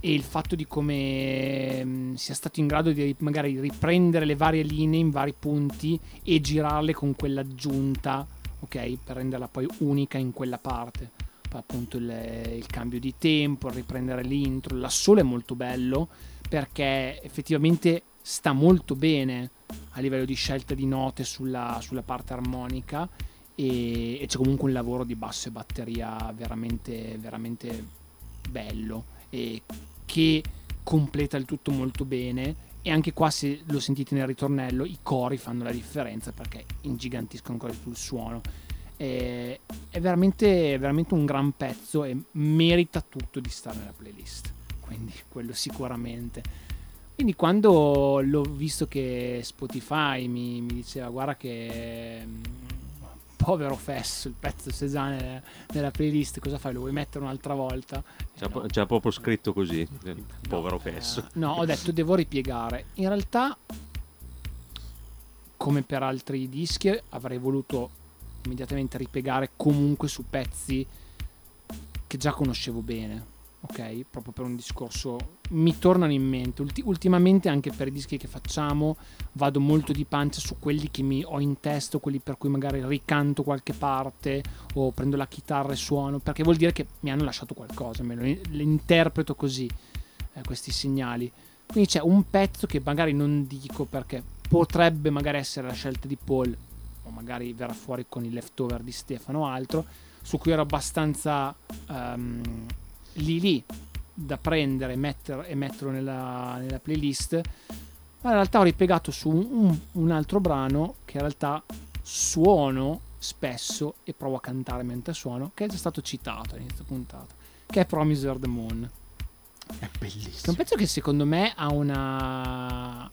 e il fatto di come mh, sia stato in grado di magari riprendere le varie linee in vari punti e girarle con quell'aggiunta, ok, per renderla poi unica in quella parte. Poi appunto il, il cambio di tempo, riprendere l'intro, la solo è molto bello perché effettivamente sta molto bene a livello di scelta di note sulla, sulla parte armonica, e, e c'è comunque un lavoro di basso e batteria veramente veramente bello e che completa il tutto molto bene. E anche qua, se lo sentite nel ritornello, i cori fanno la differenza perché ingigantiscono ancora più il suono. E è veramente, è veramente un gran pezzo e merita tutto di stare nella playlist, quindi quello sicuramente. Quindi quando l'ho visto che Spotify mi, mi diceva guarda che povero fesso, il pezzo Cesane nella playlist, cosa fai, lo vuoi mettere un'altra volta? C'è, eh, no. C'è proprio scritto così, no, povero fesso. Eh, no, ho detto devo ripiegare. In realtà, come per altri dischi, avrei voluto immediatamente ripiegare comunque su pezzi che già conoscevo bene, ok? Proprio per un discorso, mi tornano in mente Ulti- ultimamente anche per i dischi che facciamo vado molto di pancia su quelli che mi ho in testo, quelli per cui magari ricanto qualche parte o prendo la chitarra e suono, perché vuol dire che mi hanno lasciato qualcosa, me lo in- interpreto così, eh, questi segnali. Quindi c'è un pezzo che magari non dico perché potrebbe magari essere la scelta di Paul o magari verrà fuori con il leftover di Stefano o altro, su cui ero abbastanza um, lì lì da prendere metter, e metterlo nella, nella playlist, ma in realtà ho ripiegato su un, un altro brano che in realtà suono spesso e provo a cantare mentre suono, che è già stato citato all'inizio puntata, che è Promise Over the Moon. È bellissimo, è un pezzo che secondo me ha una,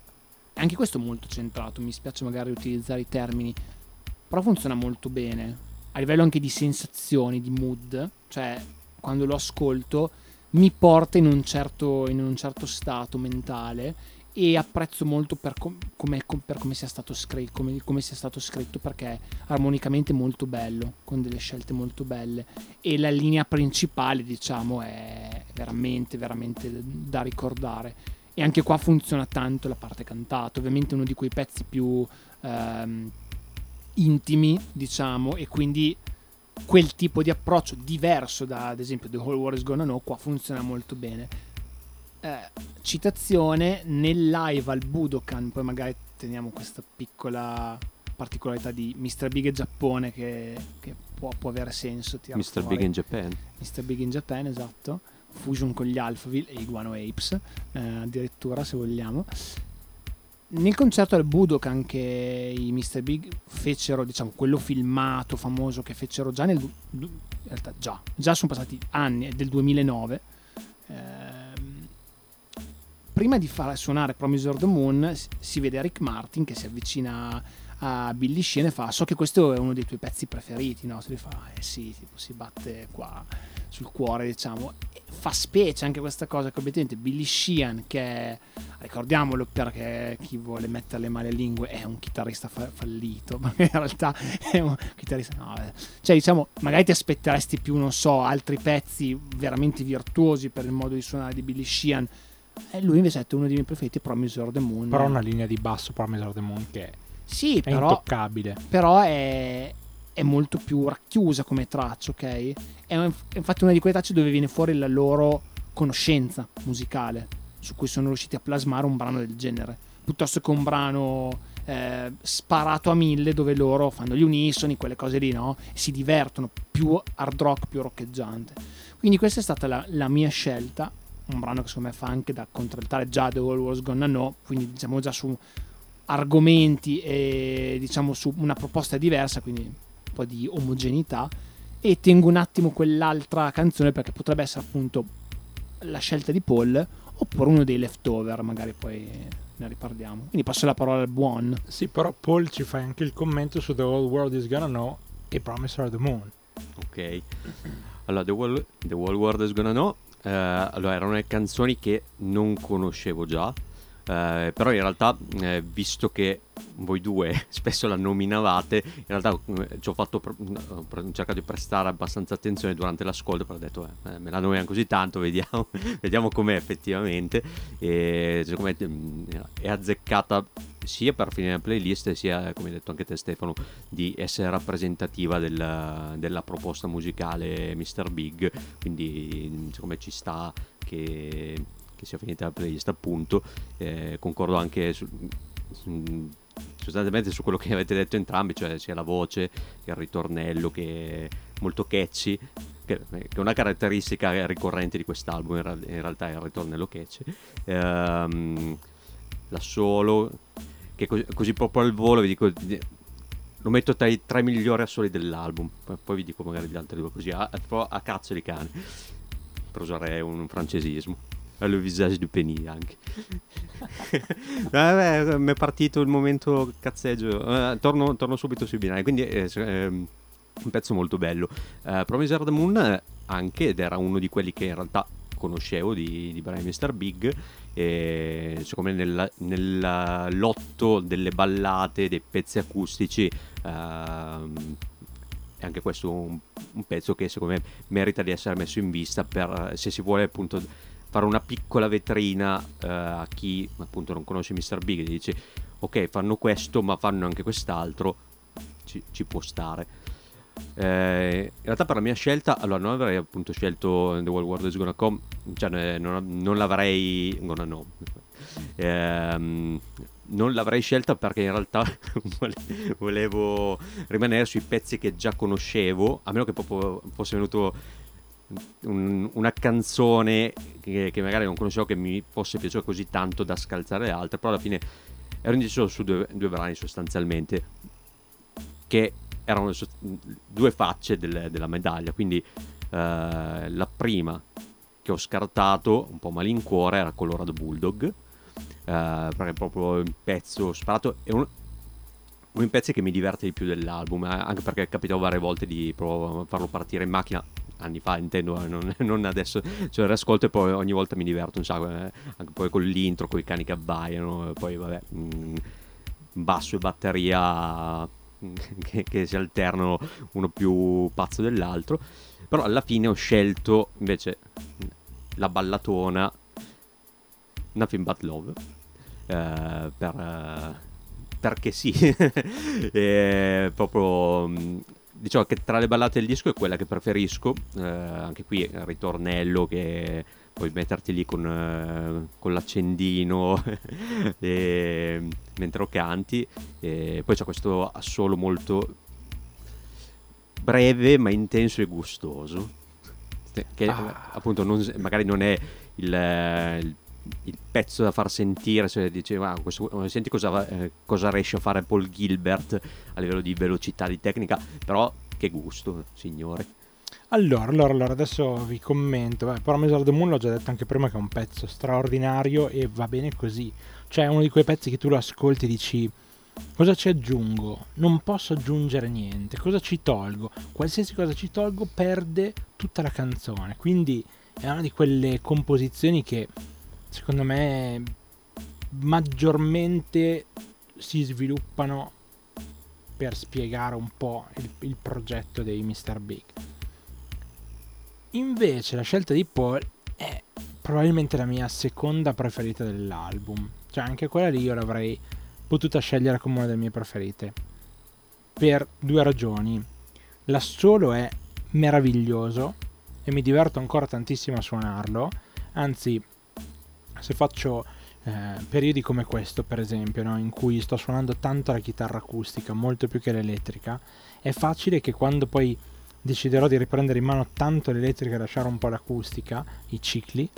anche questo molto centrato, mi spiace magari utilizzare i termini, però funziona molto bene a livello anche di sensazioni, di mood, cioè quando lo ascolto mi porta in un certo, in un certo stato mentale, e apprezzo molto per, com- come, com- per come, sia stato scr- come, come sia stato scritto, perché è armonicamente molto bello, con delle scelte molto belle, e la linea principale diciamo è veramente veramente da ricordare. E anche qua funziona tanto la parte cantata, ovviamente uno di quei pezzi più ehm, intimi diciamo, e quindi quel tipo di approccio diverso da ad esempio The Whole World Is Gonna Know qua funziona molto bene. Eh, citazione nel live al Budokan, poi magari teniamo questa piccola particolarità di mister Big e Giappone che, che può, può avere senso mister fuori. Big in Japan, mister Big in Japan, esatto, fusion con gli Alphaville e i Guano Apes, eh, addirittura se vogliamo. Nel concerto al Budokan che i mister Big fecero, diciamo quello filmato famoso che fecero già nel, in realtà già, già sono passati anni, è del duemilanove, ehm, prima di far suonare Promise Over the Moon si vede Rick Martin che si avvicina a Billy Sheehan e fa so che questo è uno dei tuoi pezzi preferiti, no? Se lui fa eh sì, tipo, si batte qua sul cuore diciamo, e fa specie anche questa cosa che ovviamente Billy Sheehan, che ricordiamolo perché chi vuole metterle male lingue, è un chitarrista fa- fallito, ma in realtà è un chitarrista no, cioè diciamo magari ti aspetteresti più, non so, altri pezzi veramente virtuosi per il modo di suonare di Billy Sheehan, e lui invece è uno dei miei preferiti, Promise Over the Moon. Però una linea di basso Promise Over the Moon che sì, è però, intoccabile, però è, è molto più racchiusa come traccia, ok? È infatti una di quelle tracce dove viene fuori la loro conoscenza musicale, su cui sono riusciti a plasmare un brano del genere, piuttosto che un brano eh, sparato a mille dove loro fanno gli unisoni, quelle cose lì, no? Si divertono, più hard rock, più roccheggiante. Quindi questa è stata la, la mia scelta, un brano che secondo me fa anche da contraltare già The Whole World's Gonna Know, quindi diciamo già su argomenti e diciamo su una proposta diversa, quindi un po' di omogeneità, e tengo un attimo quell'altra canzone perché potrebbe essere appunto la scelta di Paul oppure uno dei leftover, magari poi ne riparliamo. Quindi passo la parola al buon. Sì, però Paul ci fa anche il commento su The Whole World Is Gonna Know e Promise Over the Moon. Ok, allora The Whole, the whole World Is Gonna Know, eh, allora erano le canzoni che non conoscevo già, eh, però in realtà eh, visto che voi due spesso la nominavate, in realtà eh, ci ho fatto pre- ho cercato di prestare abbastanza attenzione durante l'ascolto, però ho detto eh, me la nominiamo così tanto, vediamo vediamo com'è effettivamente, e secondo me è azzeccata sia per finire la playlist sia, come hai detto anche te Stefano, di essere rappresentativa del, della proposta musicale mister Big, quindi secondo me ci sta che, che sia finita la playlist, appunto. Eh, concordo anche su, su, sostanzialmente su quello che avete detto entrambi, cioè sia la voce che il ritornello, che è molto catchy, che è una caratteristica ricorrente di quest'album, in, in realtà è il ritornello catchy, ehm, la solo che così, così proprio al volo vi dico, lo metto tra i tre migliori assoli dell'album, poi vi dico magari gli altri due così a, a cazzo di cane, per usare un francesismo, allo visage du penny anche. Vabbè, mi è partito il momento cazzeggio, eh, torno, torno subito sui binari, quindi eh, eh, un pezzo molto bello. eh, Promised the Moon eh, anche, ed era uno di quelli che in realtà conoscevo di, di Brian mister Big, e secondo me nella, nella lotto delle ballate, dei pezzi acustici, ehm, è anche questo un, un pezzo che secondo me merita di essere messo in vista per, se si vuole appunto fare una piccola vetrina eh, a chi appunto non conosce mister Big e dice ok, fanno questo ma fanno anche quest'altro, ci, ci può stare. Eh, in realtà per la mia scelta, allora non avrei appunto scelto The World War Is Gonna Come, cioè non, non l'avrei gonna no eh, non l'avrei scelta perché in realtà volevo rimanere sui pezzi che già conoscevo, a meno che proprio fosse venuto un, una canzone che, che magari non conoscevo, che mi fosse piaciuta così tanto da scalzare le altre, però alla fine ero indeciso su due, due brani sostanzialmente, che erano due facce del, della medaglia, quindi eh, la prima che ho scartato un po' malincuore era Colorado Bulldog, eh, perché è proprio un pezzo sparato, è un, un pezzo che mi diverte di più dell'album, anche perché capitavo varie volte di farlo partire in macchina anni fa, intendo, non, non adesso, cioè riascolto e poi ogni volta mi diverto un sacco, eh, anche poi con l'intro, con i cani che abbaiano, poi vabbè, mh, basso e batteria Che, che si alternano, uno più pazzo dell'altro, però alla fine ho scelto invece la ballatona Nothing But Love, eh, per, eh, perché sì. E proprio diciamo che tra le ballate del disco è quella che preferisco, eh, anche qui il ritornello che puoi metterti lì con, eh, con l'accendino e, mentre lo canti, e poi c'è questo assolo molto breve ma intenso e gustoso, che ah. appunto non, magari non è il, il, il pezzo da far sentire, cioè dice, ah, questo, senti cosa, eh, cosa riesce a fare Paul Gilbert a livello di velocità, di tecnica, però che gusto, signore. Allora, allora, allora, adesso vi commento. Beh, però Mesa of the Moon l'ho già detto anche prima che è un pezzo straordinario e va bene così. Cioè è uno di quei pezzi che tu lo ascolti e dici cosa ci aggiungo? Non posso aggiungere niente, cosa ci tolgo? Qualsiasi cosa ci tolgo perde tutta la canzone. Quindi è una di quelle composizioni che secondo me maggiormente si sviluppano per spiegare un po' il, il progetto dei mister Big. Invece la scelta di Paul è probabilmente la mia seconda preferita dell'album, cioè anche quella lì io l'avrei potuta scegliere come una delle mie preferite per due ragioni. L'assolo è meraviglioso e mi diverto ancora tantissimo a suonarlo, anzi se faccio eh, periodi come questo per esempio, no? In cui sto suonando tanto la chitarra acustica, molto più che l'elettrica, è facile che quando poi deciderò di riprendere in mano tanto l'elettrica e lasciare un po' l'acustica, i cicli,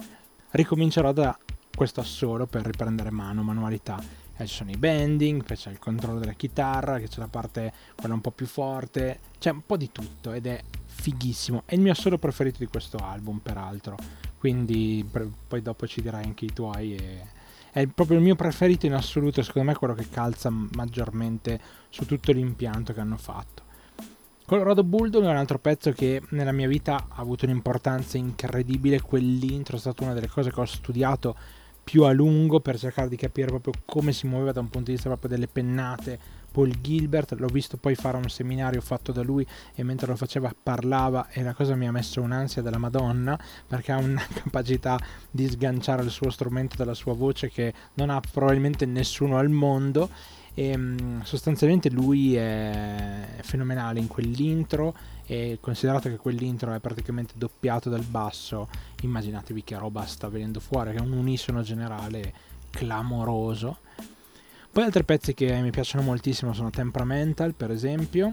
ricomincerò da questo assolo per riprendere mano, manualità. Eh, ci sono i bending, poi c'è il controllo della chitarra, che c'è la parte quella un po' più forte, c'è un po' di tutto ed è fighissimo. È il mio assolo preferito di questo album, peraltro, quindi pre- poi dopo ci dirai anche i tuoi. E... è proprio il mio preferito in assoluto, secondo me è quello che calza maggiormente su tutto l'impianto che hanno fatto. Colorado Bulldog è un altro pezzo che nella mia vita ha avuto un'importanza incredibile, quell'intro è stata una delle cose che ho studiato più a lungo per cercare di capire proprio come si muoveva da un punto di vista proprio delle pennate Paul Gilbert. L'ho visto poi fare un seminario fatto da lui e mentre lo faceva parlava, e la cosa mi ha messo un'ansia della Madonna, perché ha una capacità di sganciare il suo strumento dalla sua voce che non ha probabilmente nessuno al mondo. E sostanzialmente lui è fenomenale in quell'intro, e considerato che quell'intro è praticamente doppiato dal basso, immaginatevi che roba sta venendo fuori, che è un unisono generale clamoroso. Poi altri pezzi che mi piacciono moltissimo sono Temperamental, per esempio,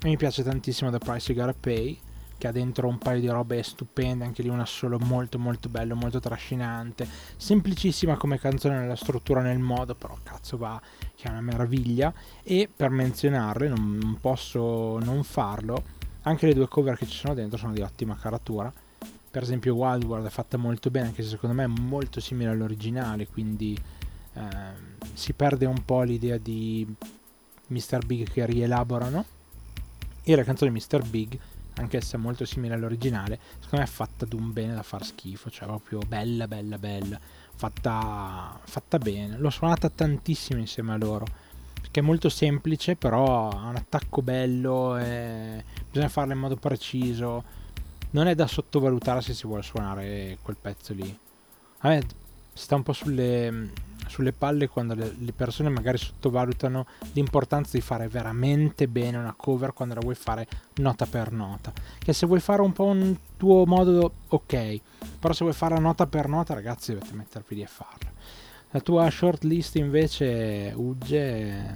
e mi piace tantissimo The Price You Gotta Pay, che ha dentro un paio di robe stupende, anche lì una solo molto molto bello, molto trascinante, semplicissima come canzone nella struttura, nel modo, però cazzo va, che è una meraviglia. E per menzionarle non posso non farlo, anche le due cover che ci sono dentro sono di ottima caratura. Per esempio Wild World è fatta molto bene, anche se secondo me è molto simile all'originale, quindi eh, si perde un po' l'idea di mister Big che rielaborano, e la canzone mister Big, anch'essa molto simile all'originale, secondo me è fatta d'un bene da far schifo, cioè proprio bella bella bella, fatta, fatta bene. L'ho suonata tantissimo insieme a loro, perché è molto semplice, però ha un attacco bello e bisogna farla in modo preciso, non è da sottovalutare se si vuole suonare quel pezzo lì. A me sta un po' sulle, sulle palle quando le persone magari sottovalutano l'importanza di fare veramente bene una cover quando la vuoi fare nota per nota, che se vuoi fare un po' un tuo modo ok, però se vuoi fare nota per nota, ragazzi, dovete mettervi lì e farla. La tua shortlist invece, Ugge,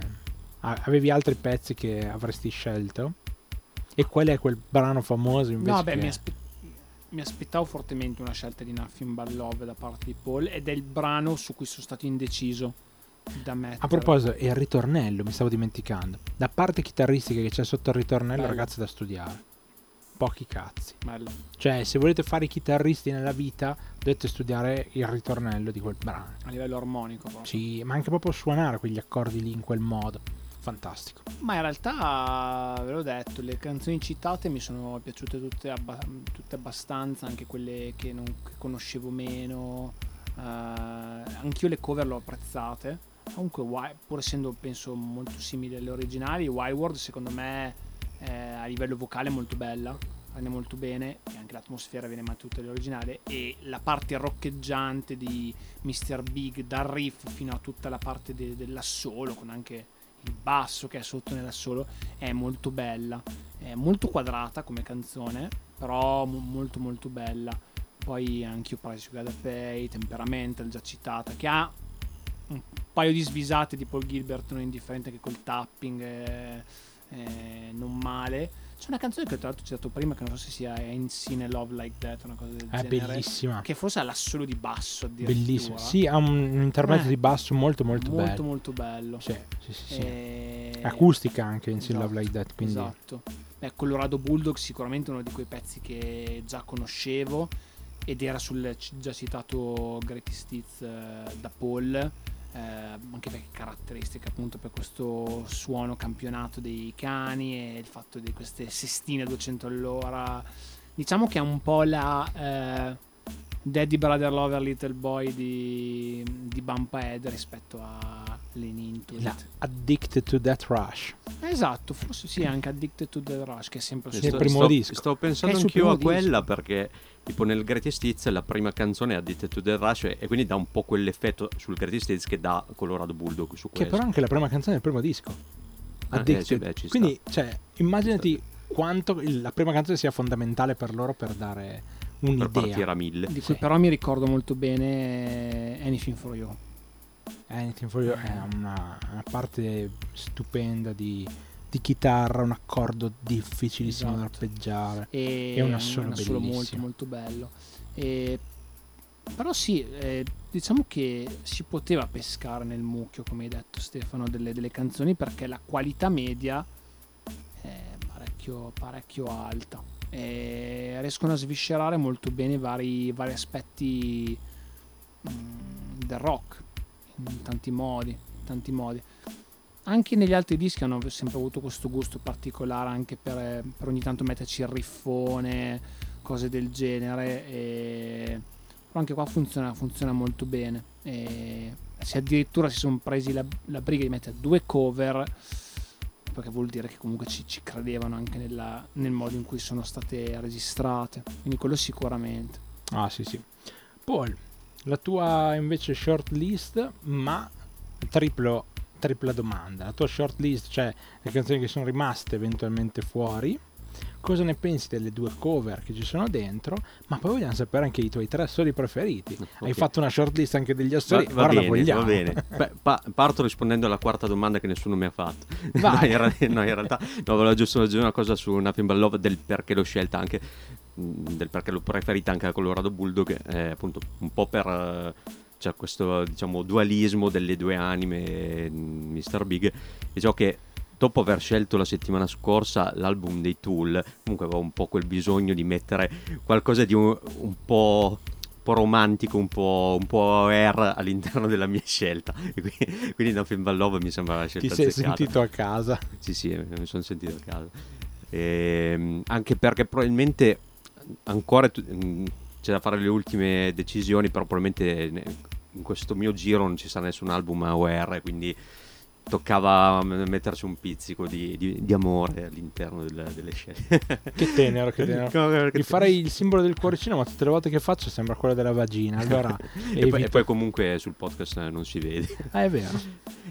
avevi altri pezzi che avresti scelto? E qual è quel brano famoso invece? No, beh, che... mi aspettavo Mi aspettavo fortemente una scelta di Nothing But Love da parte di Paul, ed è il brano su cui sono stato indeciso da mettere. A proposito, e il ritornello, mi stavo dimenticando, la parte chitarristica che c'è sotto il ritornello, bello, ragazzi, da studiare, pochi cazzi, bello. Cioè, se volete fare i chitarristi nella vita dovete studiare il ritornello di quel brano a livello armonico proprio. Sì, ma anche proprio suonare quegli accordi lì in quel modo, fantastico. Ma in realtà, ve l'ho detto, le canzoni citate mi sono piaciute tutte, abba- tutte abbastanza, anche quelle che non che conoscevo meno. Uh, anch'io le cover le ho apprezzate. Comunque, pur essendo penso molto simili alle originali, Wild World secondo me eh, a livello vocale è molto bella, rende molto bene, e anche l'atmosfera viene mantenuta dall'originale, e la parte roccheggiante di mister Big dal riff fino a tutta la parte de- dell'assolo, con anche il basso che è sotto nell'assolo, è molto bella, è molto quadrata come canzone, però molto molto bella. Poi anche io Price You Gotta Pay, Temperamental già citata, che ha un paio di svisate di Paul Gilbert non indifferente, che col tapping eh, eh, non male. C'è una canzone che tra l'altro ho citato prima, che non so se sia Ain't Seen a Love Like That, una cosa del è genere, bellissima, che forse ha l'assolo di basso addirittura, bellissima, sì, ha un intervento eh, di basso molto molto bello, molto molto bello, sì, sì, sì, sì. E... acustica anche Ain't Seen a Love Like That, quindi esatto. Beh, Colorado Bulldog sicuramente uno di quei pezzi che già conoscevo, ed era sul già citato Greatest Hits eh, da Paul. Eh, anche perché caratteristiche appunto per questo suono campionato dei cani, e il fatto di queste sestine a duecento all'ora, diciamo che è un po' la eh, Daddy Brother Lover Little Boy di, di Bump Ahead rispetto a Lean Into It, la Addicted to That Rush, esatto, forse sì, anche Addicted to That Rush, che è sempre sto, il primo sto, disco stavo pensando anch'io a quella, perché tipo nel Greatest Hits la prima canzone è Addicted to the Rush, e quindi dà un po' quell'effetto sul Greatest Hits che dà Colorado Bulldog su questo. Che però anche la prima canzone del primo disco, Addicted. Ah, eh, beh, quindi cioè immaginati quanto la prima canzone sia fondamentale per loro per dare un'idea. Per partire a mille. Di cui sì, però mi ricordo molto bene Anything for You. Anything for You è una, una parte stupenda di... di chitarra, un accordo difficilissimo, esatto, da arpeggiare, e, e un assolo molto molto bello. E, però sì, eh, diciamo che si poteva pescare nel mucchio, come hai detto Stefano, delle, delle canzoni, perché la qualità media è parecchio, parecchio alta, e riescono a sviscerare molto bene vari, vari aspetti mh, del rock in tanti modi, in tanti modi. Anche negli altri dischi hanno sempre avuto questo gusto particolare, anche per, per ogni tanto metterci il riffone, cose del genere, e però anche qua funziona, funziona molto bene. E se addirittura si sono presi la, la briga di mettere due cover, perché vuol dire che comunque ci, ci credevano anche nella, nel modo in cui sono state registrate, quindi quello sicuramente. Ah sì sì. Paul, la tua invece short list, ma triplo, tripla domanda, la tua short list, cioè le canzoni che sono rimaste eventualmente fuori, cosa ne pensi delle due cover che ci sono dentro, ma poi vogliamo sapere anche i tuoi tre assoli preferiti. Okay. Hai fatto una short list anche degli assoli, va, va bene, vogliamo. Va bene. Beh, pa- parto rispondendo alla quarta domanda che nessuno mi ha fatto. No, era, no, in realtà no, volevo giusto aggiungere una cosa su Nothing But Love, del perché l'ho scelta, anche del perché l'ho preferita anche a Colorado Bulldog, eh, appunto un po' per eh, cioè questo, diciamo, dualismo delle due anime, mister Big. Diciamo che dopo aver scelto la settimana scorsa l'album dei Tool, comunque avevo un po' quel bisogno di mettere qualcosa di un, un po' un po' romantico, un po' un po' air all'interno della mia scelta, quindi, quindi Nothing But Love mi sembrava la scelta. Ti sei azzeccata. Sentito a casa? Sì sì, mi sono sentito a casa, e anche perché probabilmente ancora c'è da fare le ultime decisioni, però probabilmente in questo mio giro non ci sarà nessun album A O R, quindi toccava metterci un pizzico di, di, di amore all'interno del, delle scelte. Che tenero, che tenero. Di fare il simbolo del cuoricino, ma tutte le volte che faccio sembra quello della vagina. Allora, e, poi, e poi comunque sul podcast non si vede. Ah, è vero.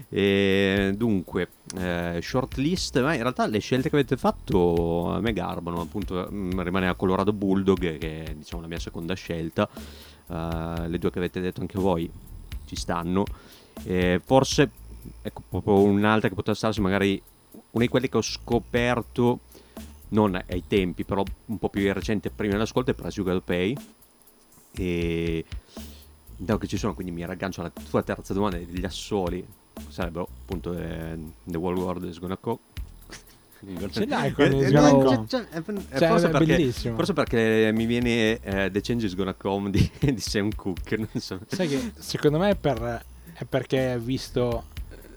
E dunque, eh, shortlist, ma in realtà le scelte che avete fatto a me garbano, appunto rimane a Colorado Bulldog, che è, diciamo, la mia seconda scelta. Uh, le due che avete detto anche voi ci stanno. Eh, forse ecco proprio un'altra che poteva starsi, magari una di quelle che ho scoperto non ai tempi, però un po' più recente prima dell'ascolto, è Prasugal Pay, e dato che ci sono, quindi mi raggancio alla tua terza domanda degli assoli, sarebbero appunto eh, The World World Is Gonna Co. Ce l'hai con eh, no, cioè, cioè, forse, perché, forse perché mi viene eh, The Change Is Gonna Come di, di Sam Cooke, non so. Sai che secondo me è, per, è perché hai visto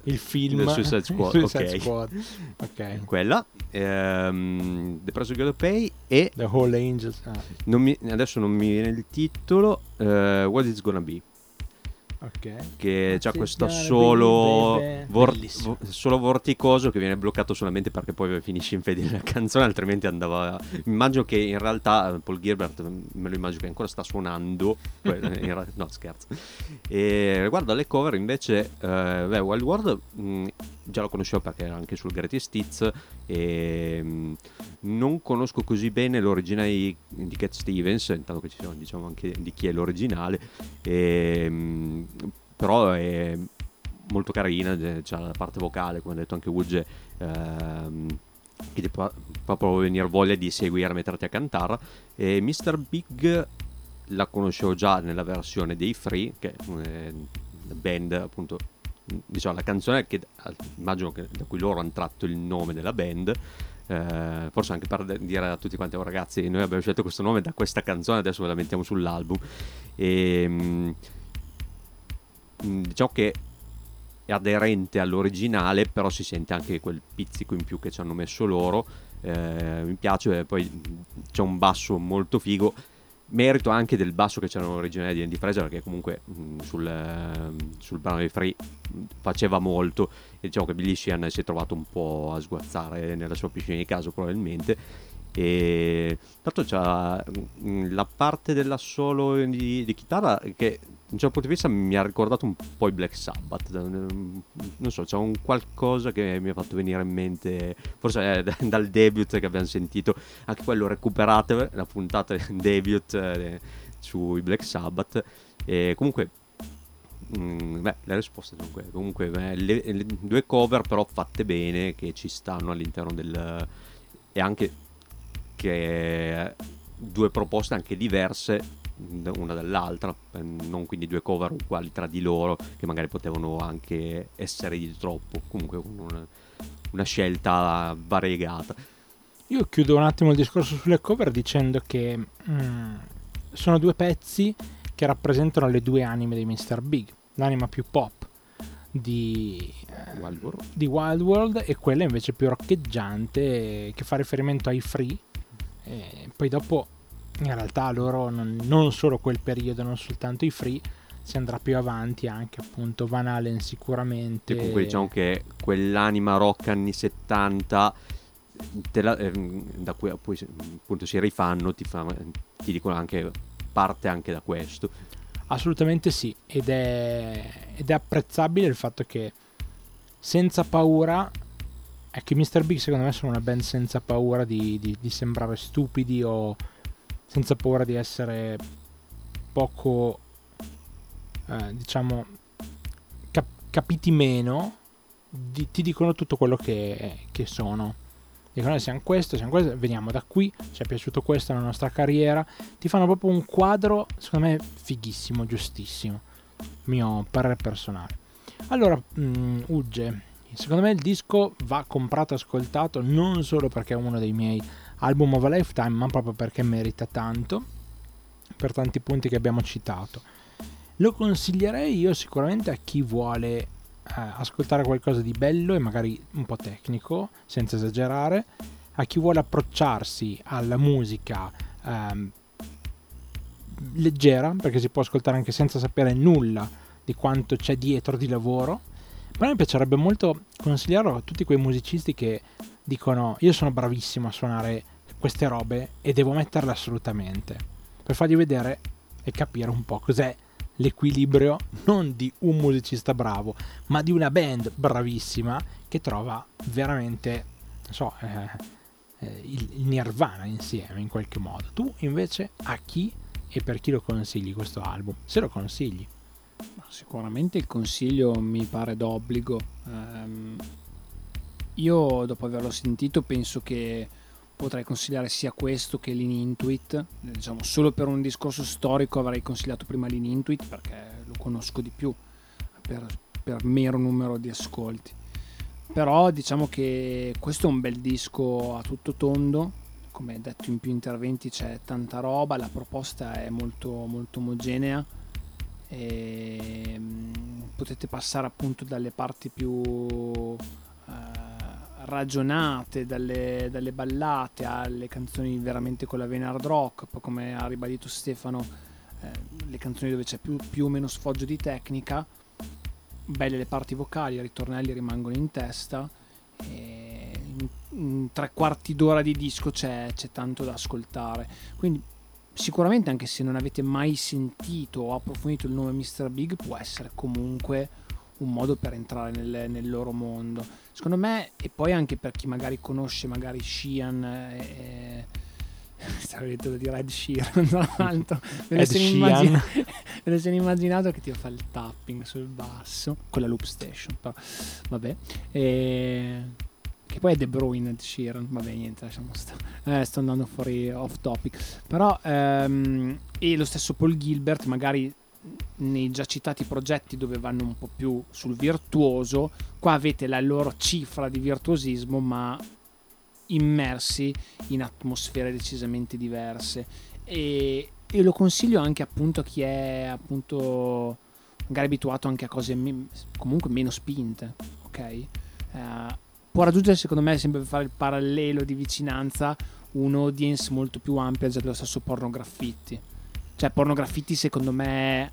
il film The Suicide Squad, Suicide okay. Squad. Okay. Quella ehm, The Price of God Pay e The Whole Angels, ah. non mi, adesso non mi viene il titolo, uh, What It's Gonna Be, okay. Che c'ha questo solo vor- solo vorticoso che viene bloccato solamente perché poi finisce in fede la canzone, altrimenti andava. Immagino che in realtà Paul Gilbert, me lo immagino che ancora sta suonando ra- no scherzo. E riguardo alle cover invece, eh, beh, Wild World mh, già lo conoscevo perché era anche sul Greatest Hits, e mh, non conosco così bene l'originale di Cat Stevens, intanto che ci sono, diciamo, anche di chi è l'originale, e mh, però è molto carina, c'è la parte vocale, come ha detto anche Uge, ehm, che ti può proprio venire voglia di seguire, metterti a cantare. E mister Big la conoscevo già nella versione dei Free, che è una band, appunto, diciamo la canzone che immagino che, da cui loro hanno tratto il nome della band. Eh, forse anche per dire a tutti quanti, oh, ragazzi, noi abbiamo scelto questo nome da questa canzone, adesso ve la mettiamo sull'album. E mh, diciamo che è aderente all'originale, però si sente anche quel pizzico in più che ci hanno messo loro. Eh, mi piace, poi c'è un basso molto figo, merito anche del basso che c'era nell'originale di Andy Fraser, perché comunque mh, sul, uh, sul brano di Free mh, faceva molto, e diciamo che Billy Sheehan si è trovato un po' a sguazzare nella sua piscina di casa probabilmente. E tanto c'è mh, la parte dell'assolo di, di chitarra che da un certo punto di vista mi ha ricordato un po' i Black Sabbath, non so, c'è un qualcosa che mi ha fatto venire in mente, forse d- dal debut che abbiamo sentito, anche quello, recuperate la puntata debut eh, sui Black Sabbath. E comunque mh, beh, le risposte sono quelle, comunque beh, le, le due cover però fatte bene, che ci stanno all'interno del, e anche che due proposte anche diverse una dall'altra, non quindi due cover uguali tra di loro, che magari potevano anche essere di troppo, comunque una, una scelta variegata. Io chiudo un attimo il discorso sulle cover dicendo che mm, sono due pezzi che rappresentano le due anime di mister Big, l'anima più pop di, eh, Wild World. di Wild World e quella invece più roccheggiante, eh, che fa riferimento ai Free, eh, poi dopo in realtà loro non, non solo quel periodo, non soltanto i Free, si andrà più avanti anche appunto Van Halen sicuramente. E comunque diciamo che quell'anima rock anni settanta te la, eh, da cui poi appunto si rifanno, ti, fa, ti dicono anche parte anche da questo. Assolutamente sì, ed è, ed è apprezzabile il fatto che senza paura, è che mister Big secondo me sono una band senza paura di, di, di sembrare stupidi o senza paura di essere poco eh, diciamo cap- capiti meno, di, ti dicono tutto quello che, che sono, dicono noi siamo questo, siamo questo, veniamo da qui, ci è piaciuto questo, la nostra carriera, ti fanno proprio un quadro secondo me fighissimo, giustissimo, mio parere personale. Allora mh, Ugge, secondo me il disco va comprato, ascoltato, non solo perché è uno dei miei album of a lifetime, ma proprio perché merita tanto, per tanti punti che abbiamo citato. Lo consiglierei io sicuramente a chi vuole eh, ascoltare qualcosa di bello e magari un po' tecnico, senza esagerare, a chi vuole approcciarsi alla musica eh, leggera, perché si può ascoltare anche senza sapere nulla di quanto c'è dietro di lavoro. Però mi piacerebbe molto consigliarlo a tutti quei musicisti che dicono io sono bravissimo a suonare queste robe e devo metterle assolutamente, per fargli vedere e capire un po' cos'è l'equilibrio non di un musicista bravo, ma di una band bravissima che trova veramente, non so, eh, eh, il, il nirvana insieme in qualche modo. Tu invece a chi e per chi lo consigli questo album, se lo consigli? Sicuramente il consiglio mi pare d'obbligo. Um, io dopo averlo sentito penso che potrei consigliare sia questo che Lean Into It. Diciamo, solo per un discorso storico avrei consigliato prima Lean Into It perché lo conosco di più per, per mero numero di ascolti. Però diciamo che questo è un bel disco a tutto tondo, come detto in più interventi c'è tanta roba, la proposta è molto, molto omogenea. E potete passare appunto dalle parti più eh, ragionate, dalle, dalle ballate alle canzoni veramente con la vena hard rock, poi come ha ribadito Stefano eh, le canzoni dove c'è più, più o meno sfoggio di tecnica, belle le parti vocali, i ritornelli rimangono in testa e in, in tre quarti d'ora di disco c'è, c'è tanto da ascoltare, quindi sicuramente anche se non avete mai sentito o approfondito il nome mister Big può essere comunque un modo per entrare nel, nel loro mondo secondo me. E poi anche per chi magari conosce magari Sheehan e... stavo detto di Ed Sheeran tra l'altro ve lo sono immaginato che ti fa il tapping sul basso con la loop station però. Vabbè e... che poi è De Bruyne Ed Sheeran, vabbè niente lasciamo stare, eh, sto andando fuori off topic però ehm, e lo stesso Paul Gilbert magari nei già citati progetti dove vanno un po' più sul virtuoso, qua avete la loro cifra di virtuosismo ma immersi in atmosfere decisamente diverse e, e lo consiglio anche appunto a chi è appunto magari abituato anche a cose me- comunque meno spinte, ok? Eh, può raggiungere secondo me, sempre per fare il parallelo di vicinanza, un audience molto più ampia dello stesso Pornograffitti. Cioè Pornograffitti secondo me,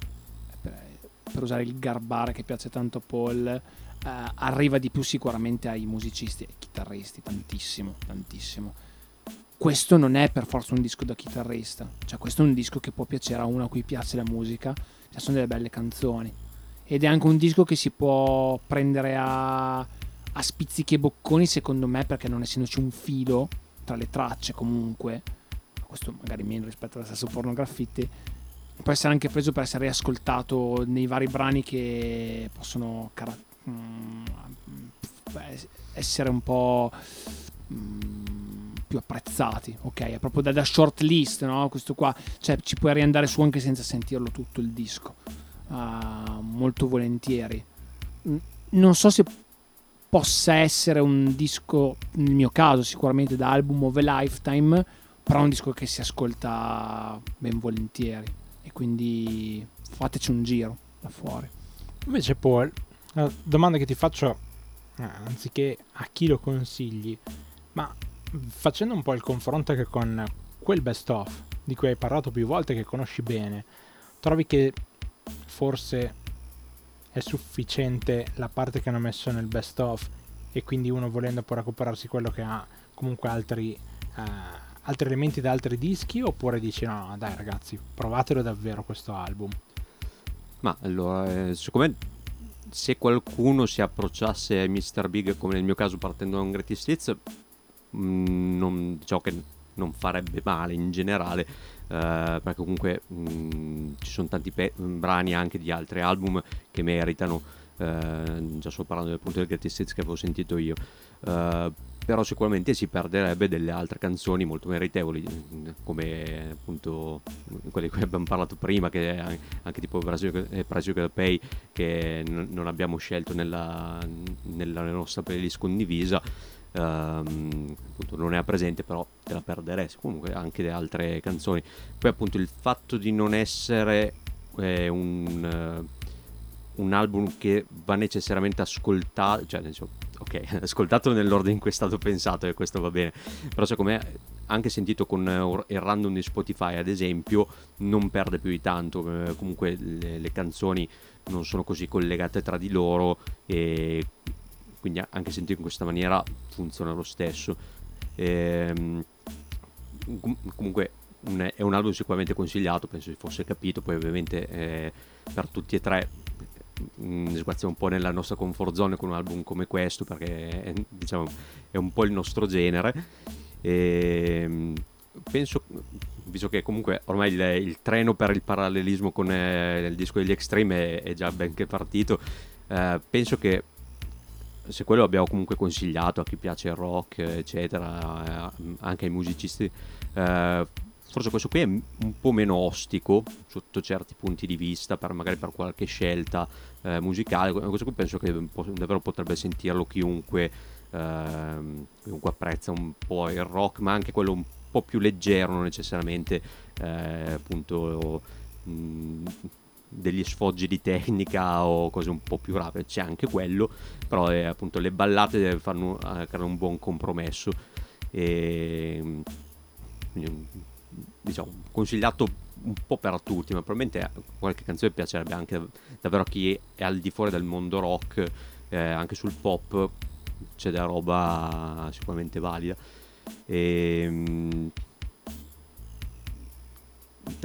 per usare il garbare che piace tanto a Paul, eh, arriva di più sicuramente ai musicisti e chitarristi, tantissimo, tantissimo. Questo non è per forza un disco da chitarrista, cioè questo è un disco che può piacere a uno a cui piace la musica, cioè sono delle belle canzoni. Ed è anche un disco che si può prendere a... a spizzichi e bocconi secondo me, perché non essendoci un filo tra le tracce comunque, questo magari meno rispetto allo stesso Pornograffitti, può essere anche preso per essere riascoltato nei vari brani che possono cara- essere un po' più apprezzati, ok? È proprio da, da short list, no? Questo qua, cioè ci puoi riandare su anche senza sentirlo tutto il disco, uh, molto volentieri. Non so se possa essere un disco, nel mio caso sicuramente da album of a lifetime, però è un disco che si ascolta ben volentieri e quindi fateci un giro là fuori. Invece Paul, la domanda che ti faccio, anziché a chi lo consigli, ma facendo un po' il confronto anche con quel best of di cui hai parlato più volte, che conosci bene, trovi che forse è sufficiente la parte che hanno messo nel best of, e quindi uno volendo può recuperarsi quello che ha comunque altri, eh, altri elementi da altri dischi, oppure dici no, no dai ragazzi, provatelo davvero questo album? Ma allora, eh, secondo me se qualcuno si approcciasse a mister Big, come nel mio caso partendo da un greatest hits, mh, non, diciamo che non farebbe male in generale, eh, perché comunque mh, ci sono tanti pe- brani anche di altri album che meritano, eh, già sto parlando del punto del greatest hits che avevo sentito io, eh, però sicuramente si perderebbe delle altre canzoni molto meritevoli, come appunto quelle di cui abbiamo parlato prima, che anche tipo Brasil Pay, che n- non abbiamo scelto nella, nella nostra playlist condivisa, uh, appunto non è presente, però te la perderesti comunque, anche le altre canzoni. Poi appunto il fatto di non essere eh, un, uh, un album che va necessariamente ascoltato, cioè diciamo, ok, ascoltato nell'ordine in cui è stato pensato, e questo va bene, però secondo me anche sentito con il random di Spotify ad esempio non perde più di tanto, comunque le, le canzoni non sono così collegate tra di loro, e quindi anche sentito in questa maniera funziona lo stesso. E comunque è un album sicuramente consigliato, penso si fosse capito. Poi ovviamente eh, per tutti e tre sguazziamo un po' nella nostra comfort zone con un album come questo, perché è, diciamo, è un po' il nostro genere, e penso, visto che comunque ormai il, il treno per il parallelismo con eh, il disco degli Extreme è, è già benché partito, eh, penso che se quello abbiamo comunque consigliato a chi piace il rock eccetera, eh, anche ai musicisti, eh, forse questo qui è un po' meno ostico sotto certi punti di vista, per magari per qualche scelta eh, musicale. Questo qui penso che davvero potrebbe sentirlo chiunque, eh, chiunque apprezza un po' il rock, ma anche quello un po' più leggero, non necessariamente eh, appunto mh, degli sfoggi di tecnica o cose un po' più rapide. C'è anche quello, però eh, appunto le ballate fanno eh, creano un buon compromesso, e quindi, diciamo, consigliato un po' per tutti, ma probabilmente qualche canzone piacerebbe anche davvero a chi è al di fuori del mondo rock, eh, anche sul pop c'è della roba sicuramente valida. E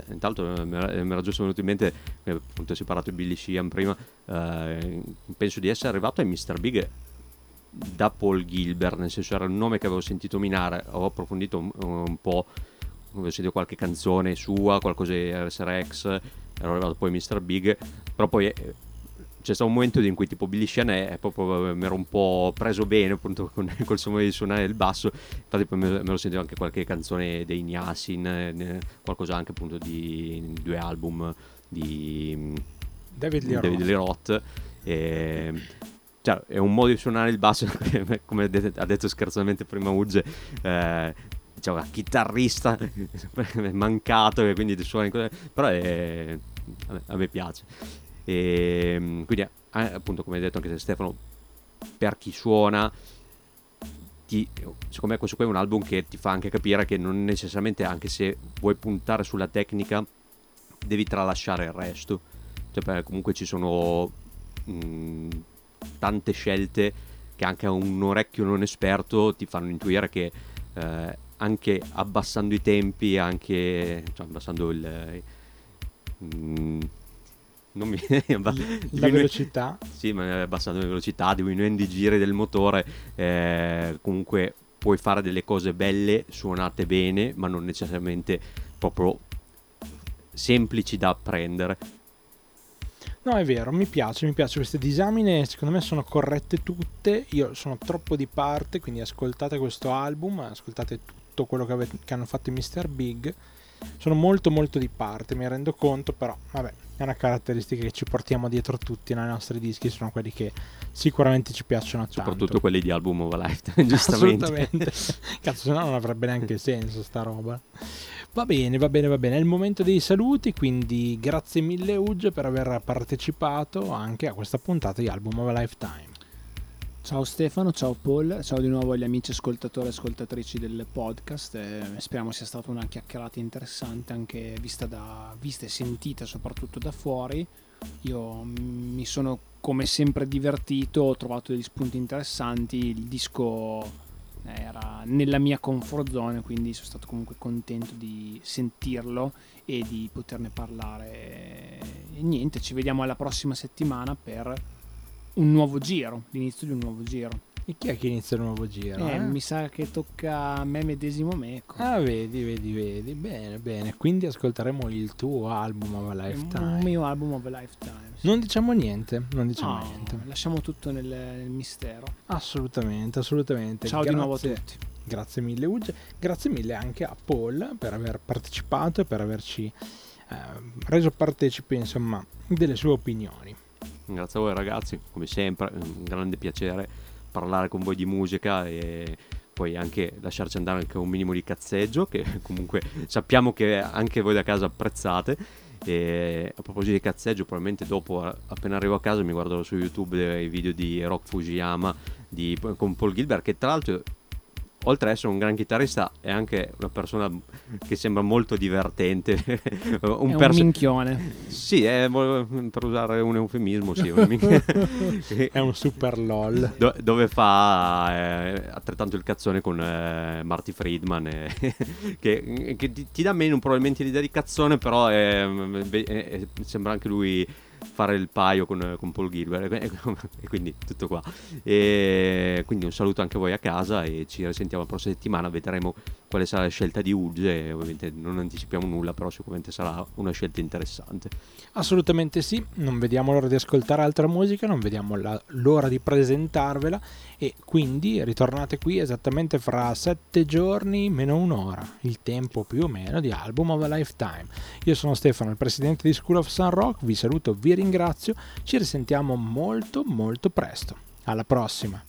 intanto mi era giusto venuto in mente, appunto si è parlato di Billy Sheehan prima, eh, penso di essere arrivato ai mister Big da Paul Gilbert, nel senso era un nome che avevo sentito minare, ho approfondito un, un po', ho sentito qualche canzone sua, qualcosa di Racer X, ero arrivato poi mister Big, però poi c'è stato un momento in cui tipo Billy Sheehan è proprio, mi ero un po' preso bene appunto con, col suo modo di suonare il basso, infatti poi me lo sentivo anche qualche canzone dei Nyasin, qualcosa anche appunto di due album di David Lee Roth, David Lee Roth e, cioè, è un modo di suonare il basso come ha detto scherzosamente prima Uge, eh, diciamo, chitarrista mancato, e quindi suona, però è, a me piace. E quindi appunto, come hai detto anche te Stefano, per chi suona ti, secondo me questo qui è un album che ti fa anche capire che non necessariamente, anche se vuoi puntare sulla tecnica, devi tralasciare il resto, cioè comunque ci sono mh, tante scelte che anche a un orecchio non esperto ti fanno intuire che eh, anche abbassando i tempi, anche cioè abbassando il eh, mm, non mi, la diminu- velocità, sì, ma abbassando la velocità, diminuendo i giri del motore, eh, comunque puoi fare delle cose belle, suonate bene, ma non necessariamente proprio semplici da apprendere. No, è vero, mi piace, mi piace queste disamine, secondo me sono corrette tutte. Io sono troppo di parte, quindi ascoltate questo album, ascoltate tutti quello che, avete, che hanno fatto i mister Big. Sono molto molto di parte, mi rendo conto, però vabbè, è una caratteristica che ci portiamo dietro tutti nei nostri dischi, sono quelli che sicuramente ci piacciono tanto, soprattutto quelli di Album of a Lifetime, giustamente. Assolutamente. Cazzo, se no non avrebbe neanche senso sta roba. Va bene, va bene, va bene, è il momento dei saluti, quindi grazie mille Uge per aver partecipato anche a questa puntata di Album of a Lifetime. Ciao Stefano, ciao Paul, ciao di nuovo agli amici ascoltatori e ascoltatrici del podcast. Eh, speriamo sia stata una chiacchierata interessante anche vista, da, vista e sentita soprattutto da fuori. Io mi sono come sempre divertito, ho trovato degli spunti interessanti, il disco era nella mia comfort zone, quindi sono stato comunque contento di sentirlo e di poterne parlare. E niente, ci vediamo alla prossima settimana per un nuovo giro, l'inizio di un nuovo giro. E chi è che inizia il nuovo giro? Eh, eh? Mi sa che tocca a me medesimo meco. Ah, vedi, vedi, vedi. Bene, bene. Quindi ascolteremo il tuo album of a lifetime. Il mio album of a lifetime. Sì. Non diciamo niente, non diciamo no, niente. Lasciamo tutto nel, nel mistero. Assolutamente, assolutamente. Ciao grazie, di nuovo a tutti. Grazie mille Uge, grazie mille anche a Paul per aver partecipato e per averci eh, reso partecipe, insomma, delle sue opinioni. Grazie a voi ragazzi, come sempre, un grande piacere parlare con voi di musica e poi anche lasciarci andare anche un minimo di cazzeggio che comunque sappiamo che anche voi da casa apprezzate. E a proposito di cazzeggio, probabilmente dopo appena arrivo a casa mi guarderò su YouTube dei video di Rock Fujiyama di, con Paul Gilbert, che tra l'altro oltre ad essere un gran chitarrista è anche una persona che sembra molto divertente. un, è perso- un minchione. Sì, è, per usare un eufemismo, sì, un minch- è un super lol. Do- dove fa eh, altrettanto il cazzone con eh, Marty Friedman, eh, che, che ti, ti dà meno probabilmente l'idea di cazzone, però eh, eh, sembra anche lui fare il paio con, con Paul Gilbert, e quindi tutto qua. E quindi un saluto anche a voi a casa e ci risentiamo la prossima settimana. Vedremo quale sarà la scelta di Uge, ovviamente non anticipiamo nulla, però sicuramente sarà una scelta interessante. Assolutamente sì, non vediamo l'ora di ascoltare altra musica, non vediamo la, l'ora di presentarvela, e quindi ritornate qui esattamente fra sette giorni meno un'ora, il tempo più o meno di Album of a Lifetime. Io sono Stefano, il presidente di School of Sun Rock, vi saluto, vi ringrazio, ci risentiamo molto molto presto, alla prossima.